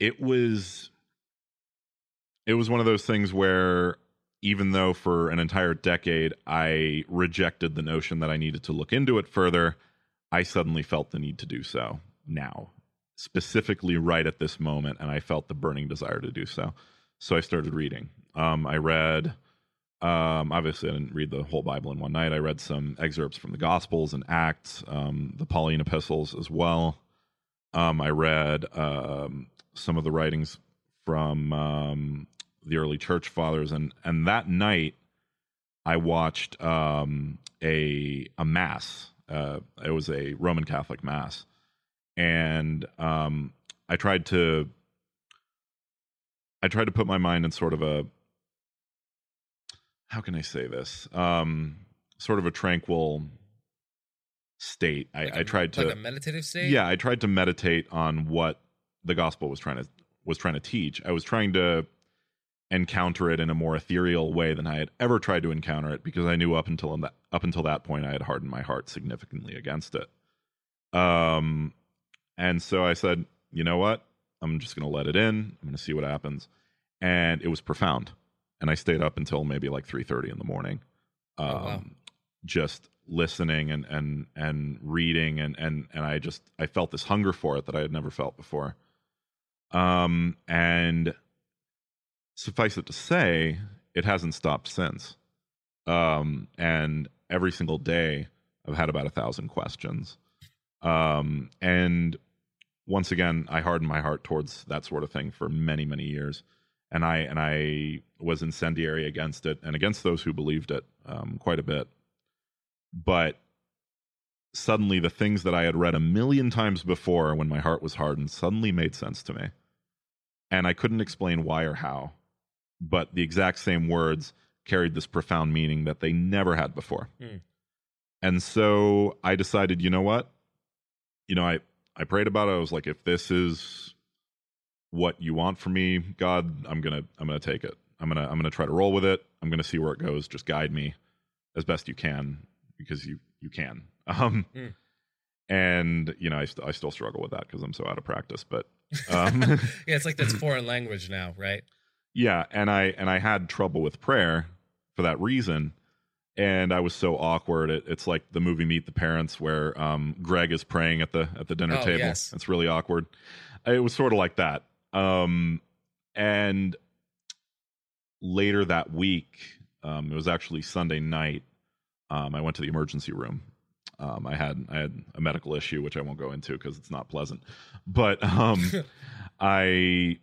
it was one of those things where even though for an entire decade I rejected the notion that I needed to look into it further, I suddenly felt the need to do so now, specifically right at this moment, and I felt the burning desire to do so. So I started reading. I read, obviously I didn't read the whole Bible in one night. I read some excerpts from the Gospels and Acts, the Pauline epistles as well. I read some of the writings from the early church fathers, and that night I watched a mass. It was a Roman Catholic mass, and I tried to put my mind in sort of a how can I say this? Sort of a tranquil state. I tried to a meditative state. Yeah, I tried to meditate on what the gospel was trying to teach. I was trying to encounter it in a more ethereal way than I had ever tried to encounter it, because I knew up until that point I had hardened my heart significantly against it. And so I said, you know what? I'm just going to let it in. I'm going to see what happens. And it was profound. And I stayed up until maybe like 3:30 in the morning, just listening and reading. And I felt this hunger for it that I had never felt before. And suffice it to say, it hasn't stopped since. And every single day I've had about 1,000 questions. And once again, I hardened my heart towards that sort of thing for many, many years. And I was incendiary against it and against those who believed it quite a bit. But suddenly the things that I had read 1,000,000 times before when my heart was hardened suddenly made sense to me. And I couldn't explain why or how, but the exact same words carried this profound meaning that they never had before. Mm. And so I decided, you know what? You know, I prayed about it. I was like, if this is what you want from me, God, I'm gonna take it. I'm gonna try to roll with it. I'm gonna see where it goes. Just guide me as best you can, because you can. And you know, I still struggle with that because I'm so out of practice. But yeah, it's like that's foreign language now, right? Yeah, and I had trouble with prayer for that reason. And I was so awkward. It's like the movie Meet the Parents, where Greg is praying at the dinner table. Yes. It's really awkward. It was sort of like that. And later that week, it was actually Sunday night. I went to the emergency room. I had a medical issue, which I won't go into because it's not pleasant. But I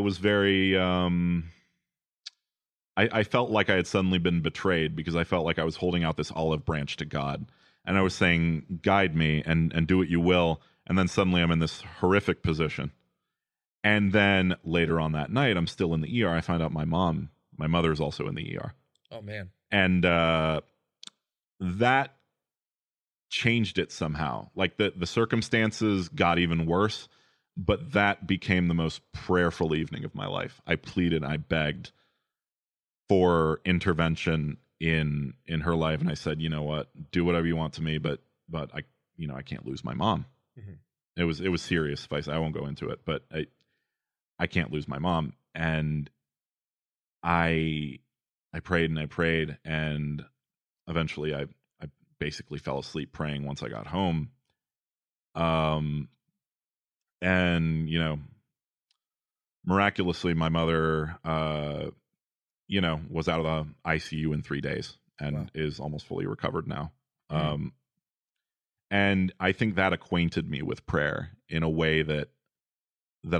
was very. I felt like I had suddenly been betrayed, because I felt like I was holding out this olive branch to God, and I was saying, guide me and do what you will. And then suddenly I'm in this horrific position. And then later on that night, I'm still in the ER. I find out my mother is also in the ER. Oh man. And, that changed it somehow. Like the circumstances got even worse, but that became the most prayerful evening of my life. I pleaded, I begged for intervention in her life, and I said, you know what, do whatever you want to me, but I, you know, I can't lose my mom. Mm-hmm. It was serious. I won't go into it, but I can't lose my mom. And I prayed, and eventually I basically fell asleep praying once I got home. And you know, miraculously, my mother was out of the ICU in 3 days and wow. Is almost fully recovered now. Mm-hmm. And I think that acquainted me with prayer in a way that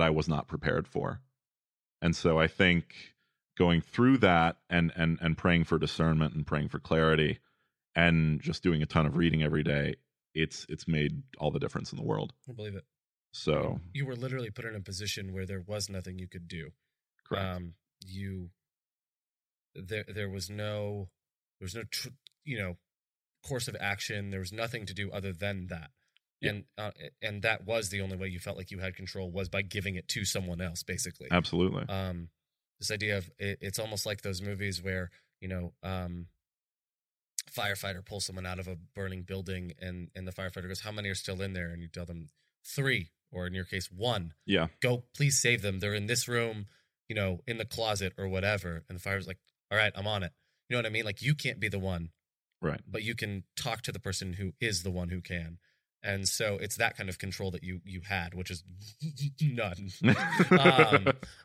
I was not prepared for. And so I think going through that and praying for discernment and praying for clarity and just doing a ton of reading every day, it's made all the difference in the world. I believe it. So you were literally put in a position where there was nothing you could do. Correct. There was no course of action. There was nothing to do other than that. Yeah. And that was the only way you felt like you had control, was by giving it to someone else, basically. Absolutely. This idea of it's almost like those movies where, you know, firefighter pulls someone out of a burning building and the firefighter goes, how many are still in there? And you tell them 3, or in your case, 1. Yeah. Go, please save them. They're in this room, you know, in the closet or whatever. And the fire's like, all right, I'm on it. You know what I mean? Like, you can't be the one, right? But you can talk to the person who is the one who can. And so it's that kind of control that you had, which is none.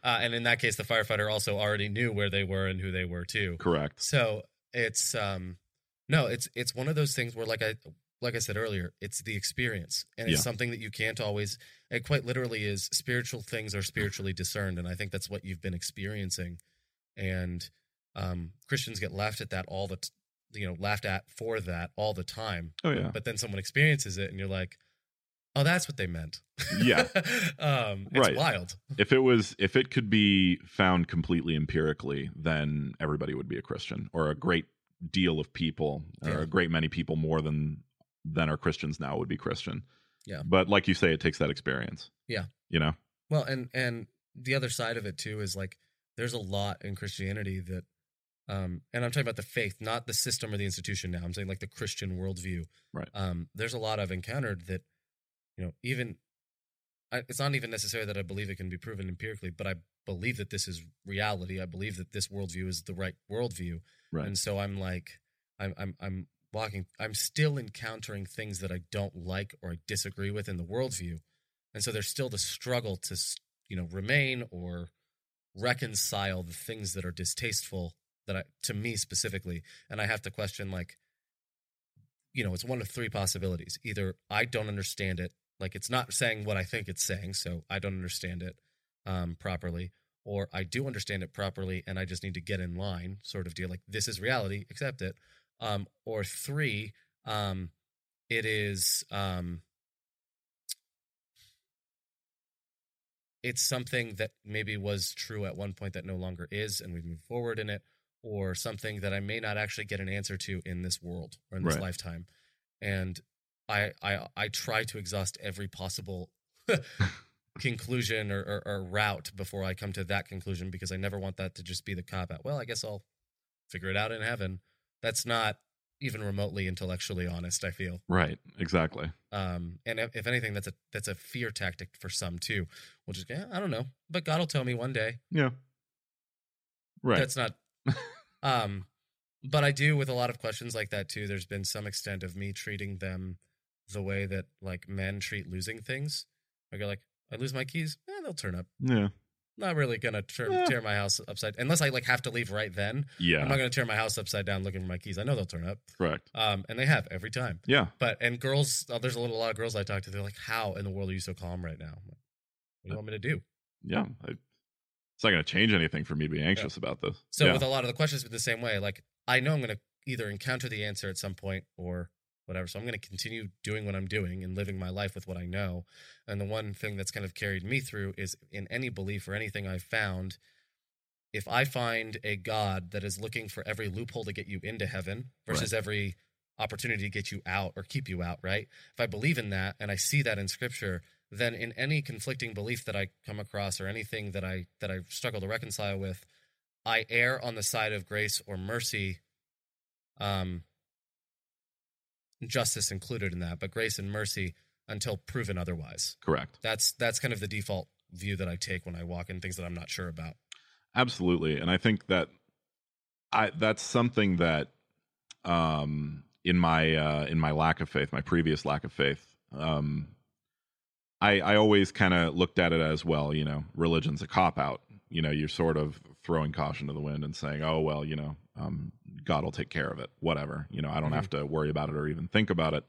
And in that case, the firefighter also already knew where they were and who they were too. Correct. So it's it's one of those things where, like I said earlier, it's the experience, and it's something that you can't always. It quite literally is. Spiritual things are spiritually discerned, and I think that's what you've been experiencing. And Christians get laughed at that all the time. Oh yeah. But then someone experiences it and you're like, Oh, that's what they meant. Yeah. It's right. Wild. If it could be found completely empirically, then everybody would be a Christian, or a great deal of people, or a great many people more than are Christians now would be Christian. Yeah. But like you say, it takes that experience. Yeah. You know? Well, and the other side of it too is like, there's a lot in Christianity that, and I'm talking about the faith, not the system or the institution now. I'm saying like the Christian worldview. Right. There's a lot I've encountered that, you know, it's not even necessary that I believe it can be proven empirically, but I believe that this is reality. I believe that this worldview is the right worldview. Right. And so I'm like, I'm walking, I'm still encountering things that I don't like or I disagree with in the worldview. And so there's still the struggle to, you know, remain or reconcile the things that are distasteful to me specifically. And I have to question, like, you know, it's one of three possibilities. Either I don't understand it. Like, it's not saying what I think it's saying, so I don't understand it properly, or I do understand it properly and I just need to get in line, sort of deal. Like, this is reality, accept it. Or three, it is it's something that maybe was true at one point that no longer is, and we've moved forward in it, or something that I may not actually get an answer to in this world or in this lifetime. And I try to exhaust every possible conclusion or route before I come to that conclusion, because I never want that to just be the cop-out. Well, I guess I'll figure it out in heaven. That's not even remotely intellectually honest, I feel. Right, exactly. And if anything, that's a fear tactic for some, too. We'll just go, I don't know, but God will tell me one day. Yeah. Right. That's not... But I do with a lot of questions like that, too. There's been some extent of me treating them the way that, like, men treat losing things. I go, like, I lose my keys? They'll turn up. Yeah. Not really going to tear my house upside, unless I, like, have to leave right then. Yeah. I'm not going to tear my house upside down looking for my keys. I know they'll turn up. Correct. And they have every time. Yeah. But, and girls, there's a lot of girls I talk to, they're like, how in the world are you so calm right now? I'm like, what do you want me to do? Yeah. It's not going to change anything for me to be anxious about this. So with a lot of the questions, with the same way, like, I know I'm going to either encounter the answer at some point or whatever. So I'm going to continue doing what I'm doing and living my life with what I know. And the one thing that's kind of carried me through is, in any belief or anything I've found, if I find a God that is looking for every loophole to get you into heaven versus every opportunity to get you out or keep you out, right? If I believe in that and I see that in Scripture, then in any conflicting belief that I come across or anything that I struggle to reconcile with, I err on the side of grace or mercy, justice included in that, but grace and mercy until proven otherwise. Correct. That's kind of the default view that I take when I walk in things that I'm not sure about. Absolutely. And I think that that's something that in my lack of faith, my previous lack of faith, I always kind of looked at it as, well, you know, religion's a cop-out. You know, you're sort of throwing caution to the wind and saying, oh, well, you know, God will take care of it, whatever. You know, I don't have to worry about it or even think about it.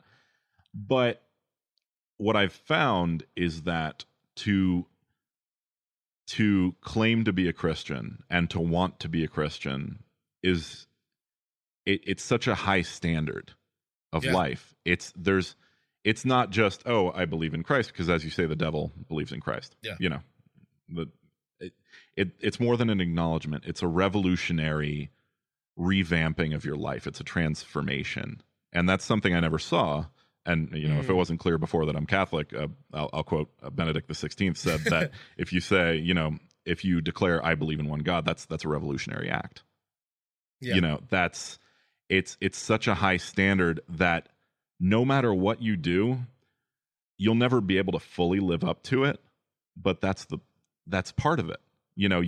But what I've found is that to claim to be a Christian and to want to be a Christian is, it's such a high standard of life. It's not just, oh, I believe in Christ, because as you say, the devil believes in Christ. Yeah. You know, it's more than an acknowledgement. It's a revolutionary revamping of your life. It's a transformation. And that's something I never saw. And, you know, if it wasn't clear before that I'm Catholic, I'll quote Benedict XVI said that if you say, you know, if you declare, I believe in one God, that's a revolutionary act. Yeah. You know, it's such a high standard that no matter what you do, you'll never be able to fully live up to it, but that's part of it. You know,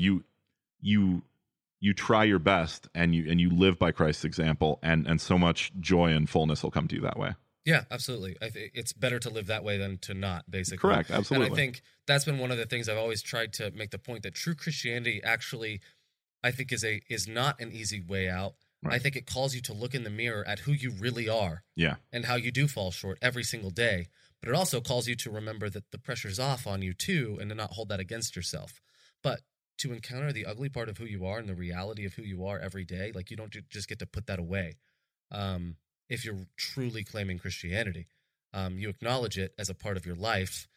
you try your best and you live by Christ's example, and so much joy and fullness will come to you that way. Yeah, absolutely. It's better to live that way than to not, basically. Correct, absolutely. And I think that's been one of the things I've always tried to make the point that true Christianity actually, I think, is not an easy way out. Right. I think it calls you to look in the mirror at who you really are and how you do fall short every single day. But it also calls you to remember that the pressure's off on you too, and to not hold that against yourself. But to encounter the ugly part of who you are and the reality of who you are every day, like, you don't just get to put that away if you're truly claiming Christianity. You acknowledge it as a part of your life,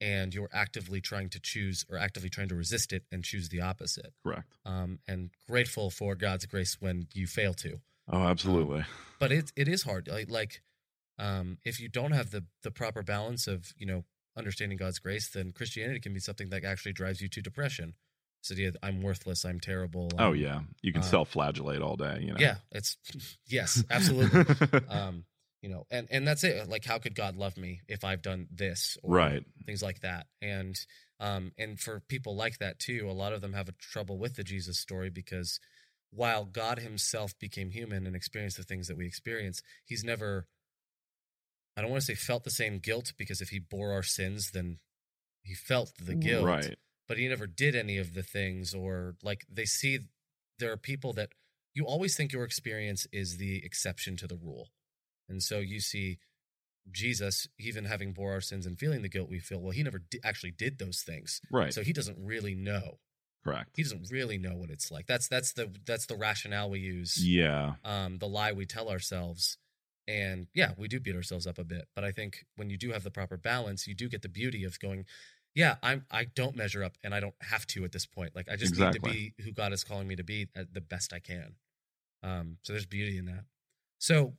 and you're actively trying to choose or actively trying to resist it and choose the opposite. Correct. And grateful for God's grace when you fail to. Oh, absolutely. But it is hard. Like, if you don't have the proper balance of, you know, understanding God's grace, then Christianity can be something that actually drives you to depression. This idea that I'm worthless, I'm terrible. Oh, yeah. You can self-flagellate all day, you know? Yeah. Yes, absolutely. You know, and that's it. Like, how could God love me if I've done this? Or right. Things like that. And for people like that, too, a lot of them have a trouble with the Jesus story because while God himself became human and experienced the things that we experience, he's never, I don't want to say felt the same guilt, because if he bore our sins, then he felt the guilt. Right. But he never did any of the things, or like they see there are people that you always think your experience is the exception to the rule. And so you see Jesus, even having bore our sins and feeling the guilt we feel, well, he never actually did those things. Right. So he doesn't really know. Correct. He doesn't really know what it's like. That's the rationale we use. Yeah. The lie we tell ourselves. And yeah, we do beat ourselves up a bit. But I think when you do have the proper balance, you do get the beauty of going, yeah, I don't measure up and I don't have to at this point. Like, I just need to be who God is calling me to be the best I can. So there's beauty in that. So,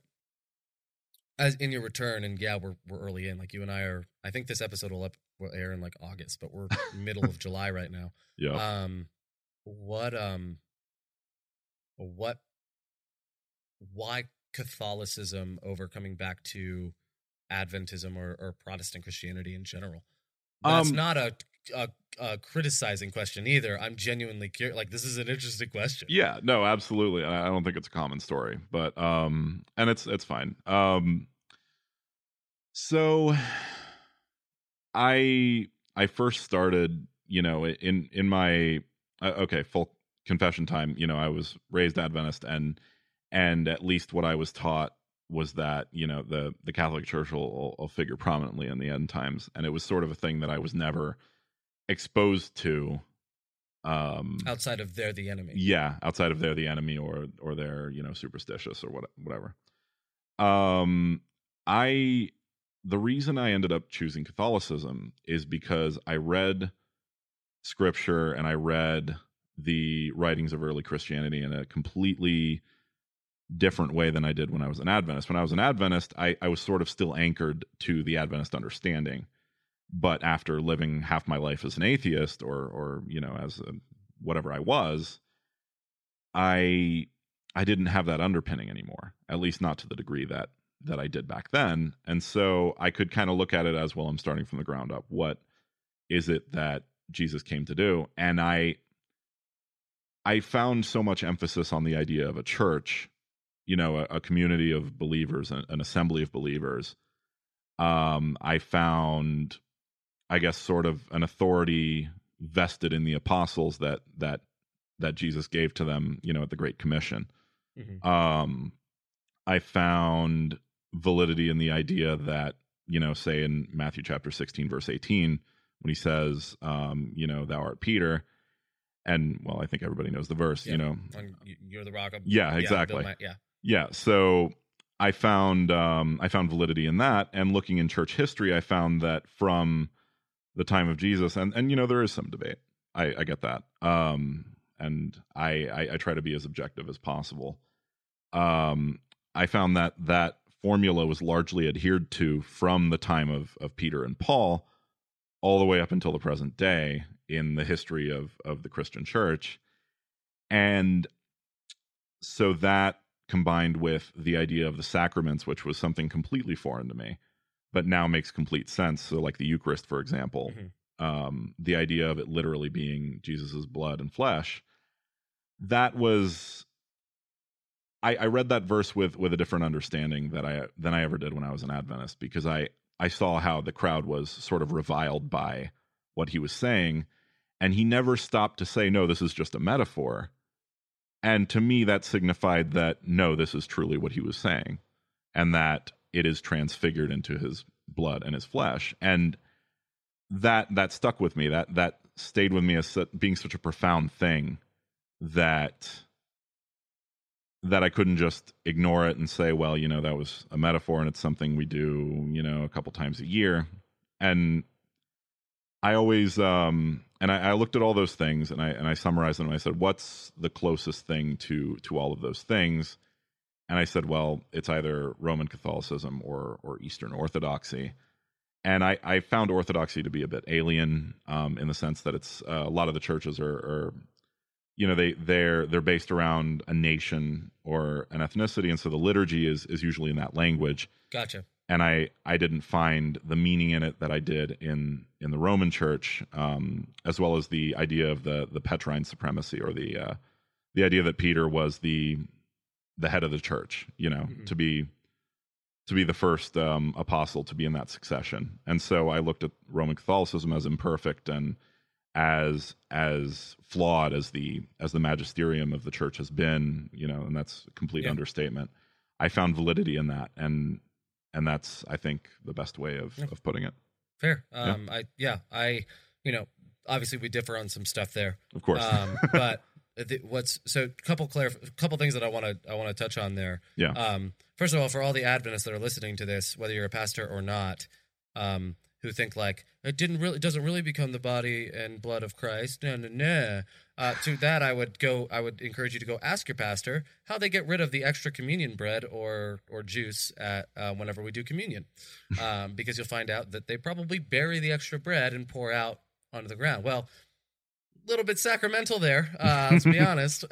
as in your return, and yeah, we're early in. Like, you and I are. I think this episode will air in like August, but we're middle of July right now. Yeah. Why Catholicism over coming back to Adventism or Protestant Christianity in general? That's not a criticizing question either. I'm genuinely curious. Like, this is an interesting question. Yeah, no, absolutely. I don't think it's a common story, but and it's fine. So I first started, you know, in my full confession time. You know, I was raised Adventist, and at least what I was taught was that, you know, the Catholic Church will figure prominently in the end times, and it was sort of a thing that I was never exposed to outside of they're the enemy. Yeah, outside of they're the enemy or they're, you know, superstitious or whatever. The reason I ended up choosing Catholicism is because I read scripture and I read the writings of early Christianity in a completely different way than I did when I was an Adventist. When I was an Adventist, I was sort of still anchored to the Adventist understanding. But after living half my life as an atheist or you know, as whatever I was, I didn't have that underpinning anymore, at least not to the degree that I did back then. And so I could kind of look at it as, well, I'm starting from the ground up. What is it that Jesus came to do? And I found so much emphasis on the idea of a church, you know, a community of believers, an assembly of believers. I found, I guess, sort of an authority vested in the apostles that Jesus gave to them, you know, at the Great Commission. Mm-hmm. I found validity in the idea that, you know, say in Matthew chapter 16, verse 18, when he says, you know, thou art Peter. And, well, I think everybody knows the verse, yeah. You know. You're the rock. Yeah, exactly. Yeah. So I found validity in that, and looking in church history, I found that from the time of Jesus, and you know, there is some debate. I get that, and I try to be as objective as possible. I found that formula was largely adhered to from the time of Peter and Paul, all the way up until the present day in the history of the Christian church, and so that, combined with the idea of the sacraments, which was something completely foreign to me, but now makes complete sense. So like the Eucharist, for example, mm-hmm. The idea of it literally being Jesus's blood and flesh, that was, I read that verse with a different understanding than I ever did when I was an Adventist, because I saw how the crowd was sort of reviled by what he was saying. And he never stopped to say, no, this is just a metaphor. And to me, that signified that, no, this is truly what he was saying, and that it is transfigured into his blood and his flesh. And that stuck with me. That stayed with me as being such a profound thing that that I couldn't just ignore it and say, well, you know, that was a metaphor and it's something we do, you know, a couple times a year. And I always, and I looked at all those things and I summarized them and I said, what's the closest thing to all of those things? And I said, well, it's either Roman Catholicism or Eastern Orthodoxy. And I found Orthodoxy to be a bit alien, in the sense that it's a lot of the churches are you know, they're based around a nation or an ethnicity, and so the liturgy is usually in that language. Gotcha. And I didn't find the meaning in it that I did in the Roman Church, as well as the idea of the Petrine supremacy, or the idea that Peter was the head of the church, you know, mm-hmm. to be the first apostle to be in that succession. And so I looked at Roman Catholicism as imperfect and as flawed as the magisterium of the church has been, you know, and that's a complete understatement. I found validity in that, and that's, I think, the best way of putting it. Fair. I you know, obviously we differ on some stuff there, of course. But couple things that I want to touch on there. Yeah. First of all, for all the Adventists that are listening to this, whether you're a pastor or not, who think like it doesn't really become the body and blood of Christ. No. To that, I would encourage you to go ask your pastor how they get rid of the extra communion bread or juice at whenever we do communion, because you'll find out that they probably bury the extra bread and pour out onto the ground. Well, a little bit sacramental there, let's be honest.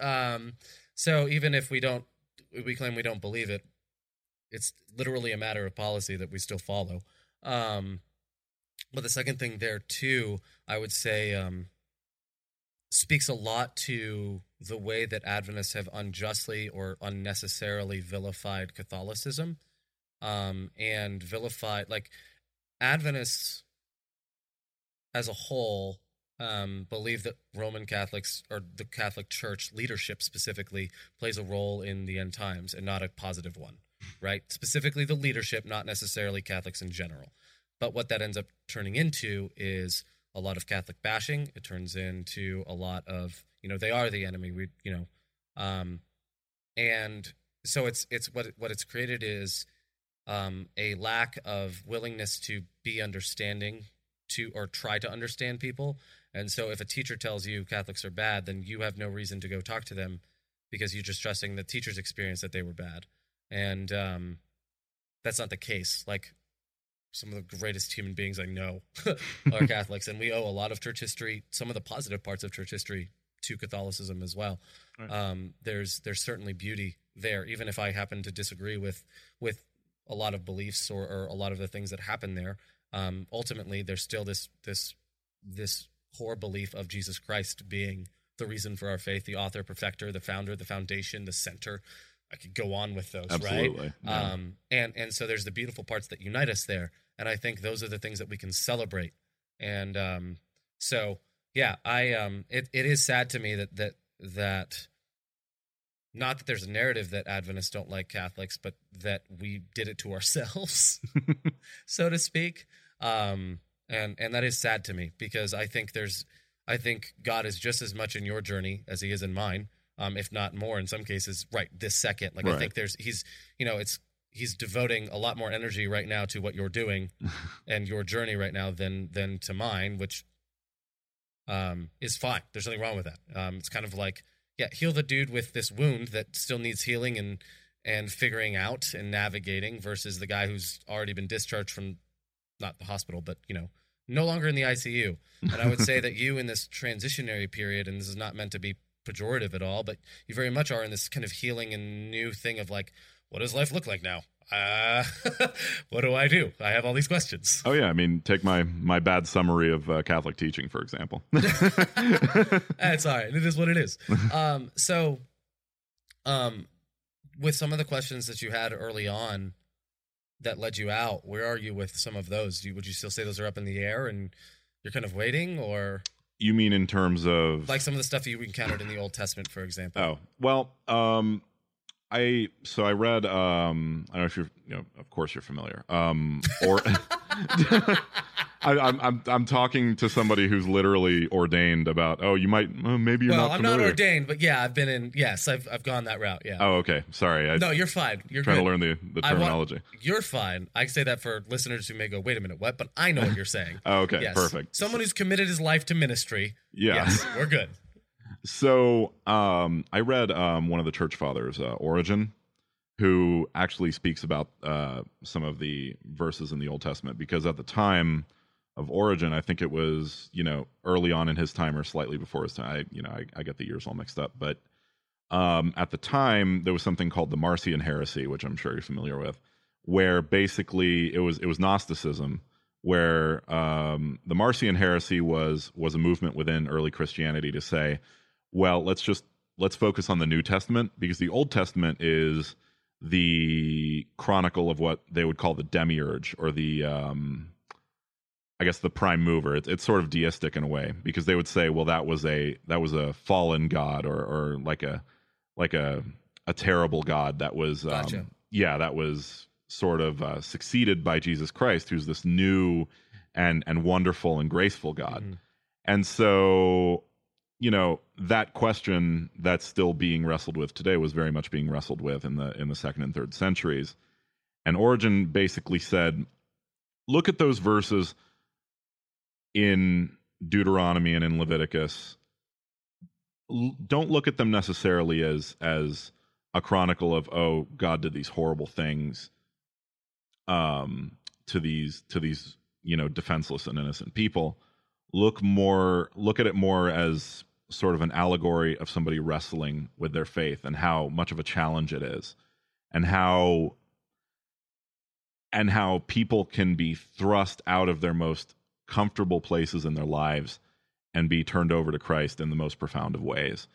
So even if we claim we don't believe it, it's literally a matter of policy that we still follow. But the second thing there, too, I would say speaks a lot to the way that Adventists have unjustly or unnecessarily vilified Catholicism, and vilified, like, Adventists as a whole believe that Roman Catholics, or the Catholic Church leadership specifically, plays a role in the end times and not a positive one, right? Specifically the leadership, not necessarily Catholics in general. But what that ends up turning into is a lot of Catholic bashing. It turns into a lot of, you know, they are the enemy. We, you know, and so it's what it's created is a lack of willingness to be understanding to, or try to understand people. And so if a teacher tells you Catholics are bad, then you have no reason to go talk to them because you're just trusting the teacher's experience that they were bad. And that's not the case. Like, some of the greatest human beings I know are Catholics, and we owe a lot of church history, some of the positive parts of church history, to Catholicism as well. Right. There's certainly beauty there, even if I happen to disagree with a lot of beliefs or a lot of the things that happen there. Ultimately, there's still this core belief of Jesus Christ being the reason for our faith, the author, perfecter, the founder, the foundation, the center. I could go on with those, absolutely. Right? Yeah. And so there's the beautiful parts that unite us there. And I think those are the things that we can celebrate. And it is sad to me that not that there's a narrative that Adventists don't like Catholics, but that we did it to ourselves, so to speak. And that is sad to me, because I think God is just as much in your journey as he is in mine, if not more in some cases, right this second. Like, right. I think he's devoting a lot more energy right now to what you're doing and your journey right now than to mine, which is fine. There's nothing wrong with that. It's kind of like, yeah, heal the dude with this wound that still needs healing and figuring out and navigating, versus the guy who's already been discharged from, not the hospital, but, you know, no longer in the ICU. And I would say that you, in this transitionary period, and this is not meant to be pejorative at all, but you very much are in this kind of healing and new thing of like, what does life look like now? What do? I have all these questions. Oh, yeah. I mean, take my bad summary of Catholic teaching, for example. That's all right. It is what it is. So with some of the questions that you had early on that led you out, where are you with some of those? Would you still say those are up in the air and you're kind of waiting, or... You mean in terms of... Like some of the stuff you encountered in the Old Testament, for example. Oh, well... I read, I don't know if you're, you know, of course you're familiar, or I'm talking to somebody who's literally ordained about, oh, you might, maybe you're not familiar. Well, I'm not ordained, but yeah, I've been in, yes, I've gone that route, yeah. Oh, okay. Sorry. No, you're fine. You're trying to learn the terminology. You're fine. I say that for listeners who may go, wait a minute, what? But I know what you're saying. Oh, okay. Yes. Perfect. Someone who's committed his life to ministry. Yeah. Yes, we're good. So I read one of the church fathers, Origen, who actually speaks about some of the verses in the Old Testament, because at the time of Origen, I think it was, you know, early on in his time or slightly before his time. I get the years all mixed up. But at the time, there was something called the Marcion heresy, which I'm sure you're familiar with, where basically it was Gnosticism, where the Marcion heresy was a movement within early Christianity to say, well, let's focus on the New Testament, because the Old Testament is the chronicle of what they would call the demiurge, or the I guess the prime mover. It's sort of deistic in a way, because they would say, well, that was a fallen god, or like a terrible god that was gotcha. That was sort of succeeded by Jesus Christ, who's this new and wonderful and graceful God. Mm-hmm. And so, you know, that question that's still being wrestled with today was very much being wrestled with in the second and third centuries. And Origen basically said, look at those verses in Deuteronomy and in Leviticus. Don't look at them necessarily as a chronicle of, oh, God did these horrible things to these you know, defenseless and innocent people. Look at it more as sort of an allegory of somebody wrestling with their faith, and how much of a challenge it is, and how people can be thrust out of their most comfortable places in their lives and be turned over to Christ in the most profound of ways.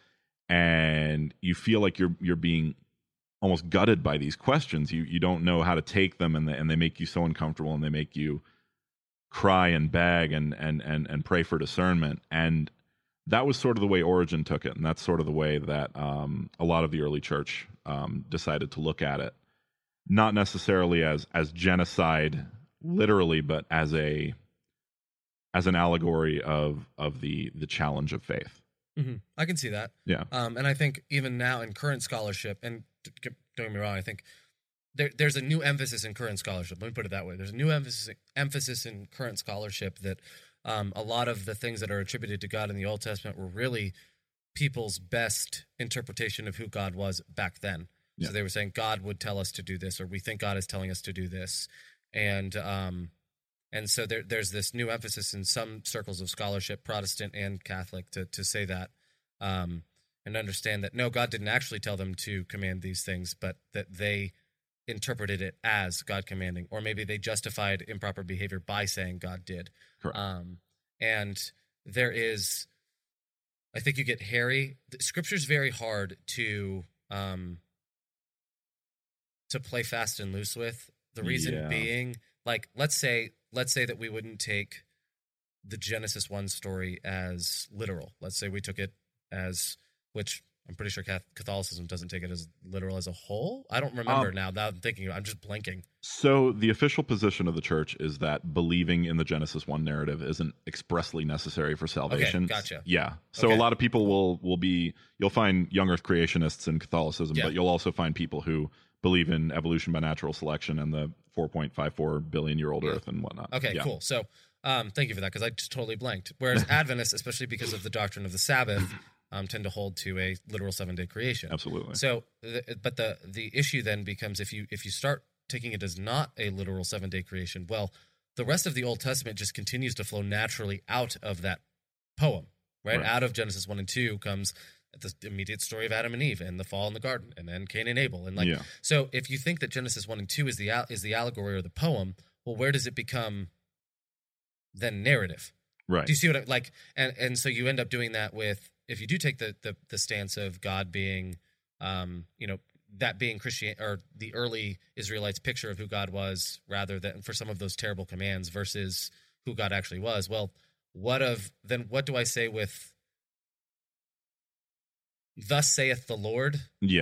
And you feel like you're being almost gutted by these questions. You don't know how to take them, and they make you so uncomfortable, and they make you cry and beg and pray for discernment. And that was sort of the way Origen took it, and that's sort of the way that a lot of the early church decided to look at it, not necessarily as genocide literally, but as an allegory of the challenge of faith. Mm-hmm. I can see that. Yeah. And I think even now in current scholarship, and don't get me wrong, I think there's a new emphasis in current scholarship. Let me put it that way. There's a new emphasis in current scholarship that a lot of the things that are attributed to God in the Old Testament were really people's best interpretation of who God was back then. Yeah. So they were saying God would tell us to do this, or we think God is telling us to do this. And so there's this new emphasis in some circles of scholarship, Protestant and Catholic, to say that and understand that, no, God didn't actually tell them to command these things, but that they interpreted it as God commanding, or maybe they justified improper behavior by saying God did. Correct. And there is, I think you get hairy. Scripture's very hard to play fast and loose with. The reason being, like, let's say that we wouldn't take the Genesis 1 story as literal. Let's say we took it as, which I'm pretty sure Catholicism doesn't take it as literal as a whole. I don't remember now that I'm thinking. I'm just blanking. So the official position of the church is that believing in the Genesis 1 narrative isn't expressly necessary for salvation. Okay, gotcha. Yeah. So a lot of people will be, you'll find young earth creationists in Catholicism, but you'll also find people who believe in evolution by natural selection and the 4.54 billion year old earth and whatnot. Okay, cool. So thank you for that, because I just totally blanked. Whereas Adventists, especially because of the doctrine of the Sabbath, tend to hold to a literal 7-day creation. Absolutely. So, but the issue then becomes, if you start taking it as not a literal 7-day creation, well, the rest of the Old Testament just continues to flow naturally out of that poem, right? Out of Genesis 1 and 2 comes the immediate story of Adam and Eve and the fall in the garden, and then Cain and Abel, and so if you think that Genesis 1 and 2 is the allegory or the poem, well, where does it become then narrative? Right. Do you see what I like? And so you end up doing that with, if you do take the stance of God being, that being Christian, or the early Israelites' picture of who God was, rather than for some of those terrible commands versus who God actually was. Well, what do I say with thus saith the Lord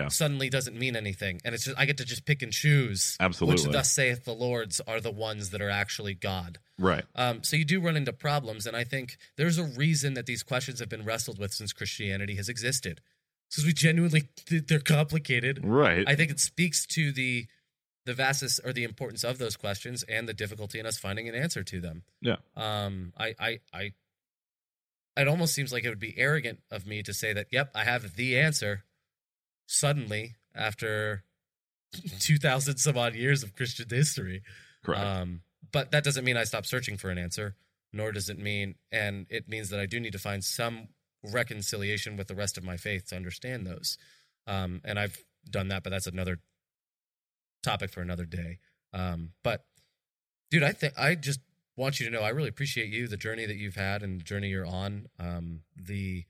suddenly doesn't mean anything. And it's just, I get to just pick and choose which thus saith the Lords are the ones that are actually God. Right. So you do run into problems. And I think there's a reason that these questions have been wrestled with since Christianity has existed. Because we genuinely, they're complicated. Right. I think it speaks to the vastness or the importance of those questions and the difficulty in us finding an answer to them. Yeah. It almost seems like it would be arrogant of me to say that, yep, I have the answer suddenly after 2,000 some odd years of Christian history. Correct. But that doesn't mean I stop searching for an answer, nor does it mean, and it means that I do need to find some reconciliation with the rest of my faith to understand those. And I've done that, but that's another topic for another day. But dude, I just want you to know I really appreciate you, the journey that you've had and the journey you're on, the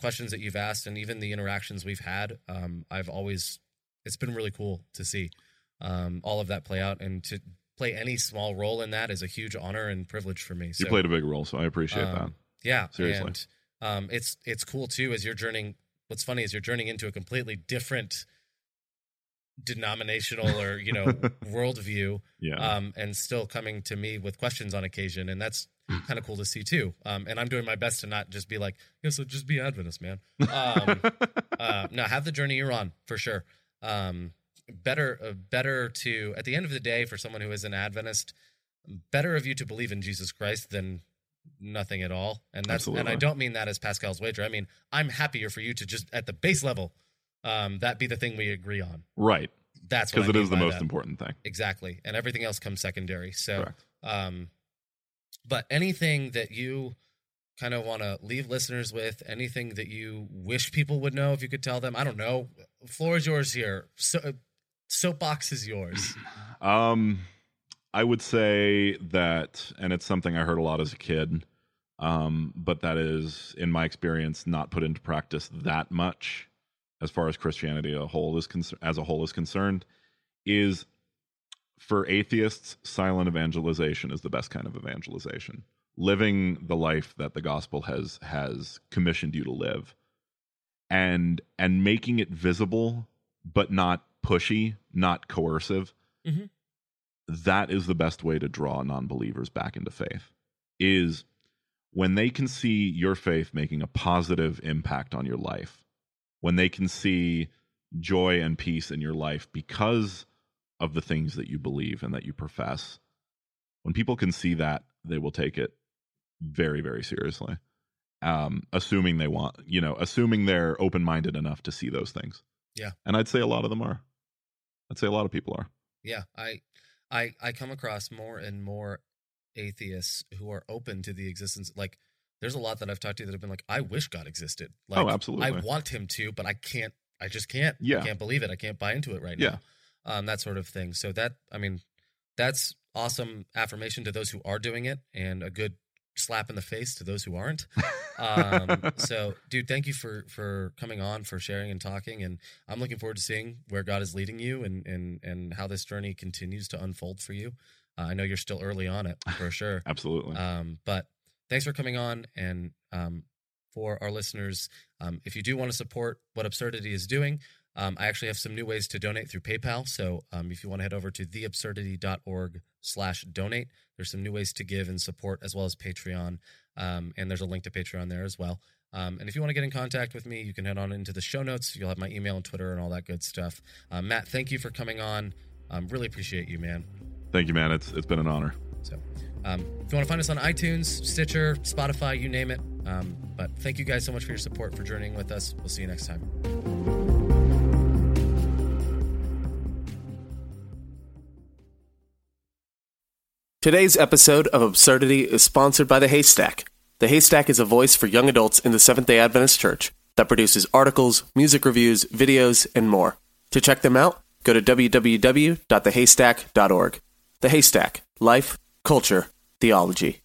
questions that you've asked, and even the interactions we've had. It's been really cool to see all of that play out, and to play any small role in that is a huge honor and privilege for me. So, you played a big role, so I appreciate that. Yeah, seriously. And, it's cool too, as you're journeying. What's funny is you're journeying into a completely different denominational or worldview, and still coming to me with questions on occasion, and that's kind of cool to see too. And I'm doing my best to not just be like, so just be Adventist, man. No, have the journey you're on for sure. Better to, at the end of the day, for someone who is an Adventist, better of you to believe in Jesus Christ than nothing at all. And that's Absolutely. And I don't mean that as Pascal's wager. I mean, I'm happier for you to just at the base level. That be the thing we agree on. Right. That's because it is the most important thing. Exactly. And everything else comes secondary. So, correct. But anything that you kind of want to leave listeners with, anything that you wish people would know, if you could tell them, I don't know, floor is yours here. So, soapbox is yours. I would say that, and it's something I heard a lot as a kid, but that is, in my experience, not put into practice that much, as far as Christianity as a whole is concerned, is for atheists, silent evangelization is the best kind of evangelization. Living the life that the gospel has commissioned you to live, and making it visible, but not pushy, not coercive. Mm-hmm. That is the best way to draw non-believers back into faith, is when they can see your faith making a positive impact on your life. When they can see joy and peace in your life because of the things that you believe and that you profess, when people can see that, they will take it very, very seriously. Assuming they want, assuming they're open-minded enough to see those things. Yeah. And I'd say a lot of them are. I'd say a lot of people are. Yeah. I come across more and more atheists who are open to the existence, like, there's a lot that I've talked to that have been like, I wish God existed. Like, oh, absolutely. I want him to, but I can't. I just can't. Yeah. I can't believe it. I can't buy into it right now. That sort of thing. So that's awesome affirmation to those who are doing it, and a good slap in the face to those who aren't. So, dude, thank you for coming on, for sharing and talking. And I'm looking forward to seeing where God is leading you and how this journey continues to unfold for you. I know you're still early on it, for sure. Absolutely. But thanks for coming on, and for our listeners, if you do want to support what Absurdity is doing, I actually have some new ways to donate through PayPal, so if you want to head over to theabsurdity.org/donate, there's some new ways to give and support, as well as Patreon, and there's a link to Patreon there as well. And if you want to get in contact with me, you can head on into the show notes. You'll have my email and Twitter and all that good stuff. Matt, thank you for coming on. Really appreciate you, man. Thank you, man. It's been an honor. So if you want to find us on iTunes, Stitcher, Spotify, you name it. But thank you guys so much for your support, for journeying with us. We'll see you next time. Today's episode of Absurdity is sponsored by The Haystack. The Haystack is a voice for young adults in the Seventh-day Adventist Church that produces articles, music reviews, videos, and more. To check them out, go to www.thehaystack.org. The Haystack. Life, culture, theology.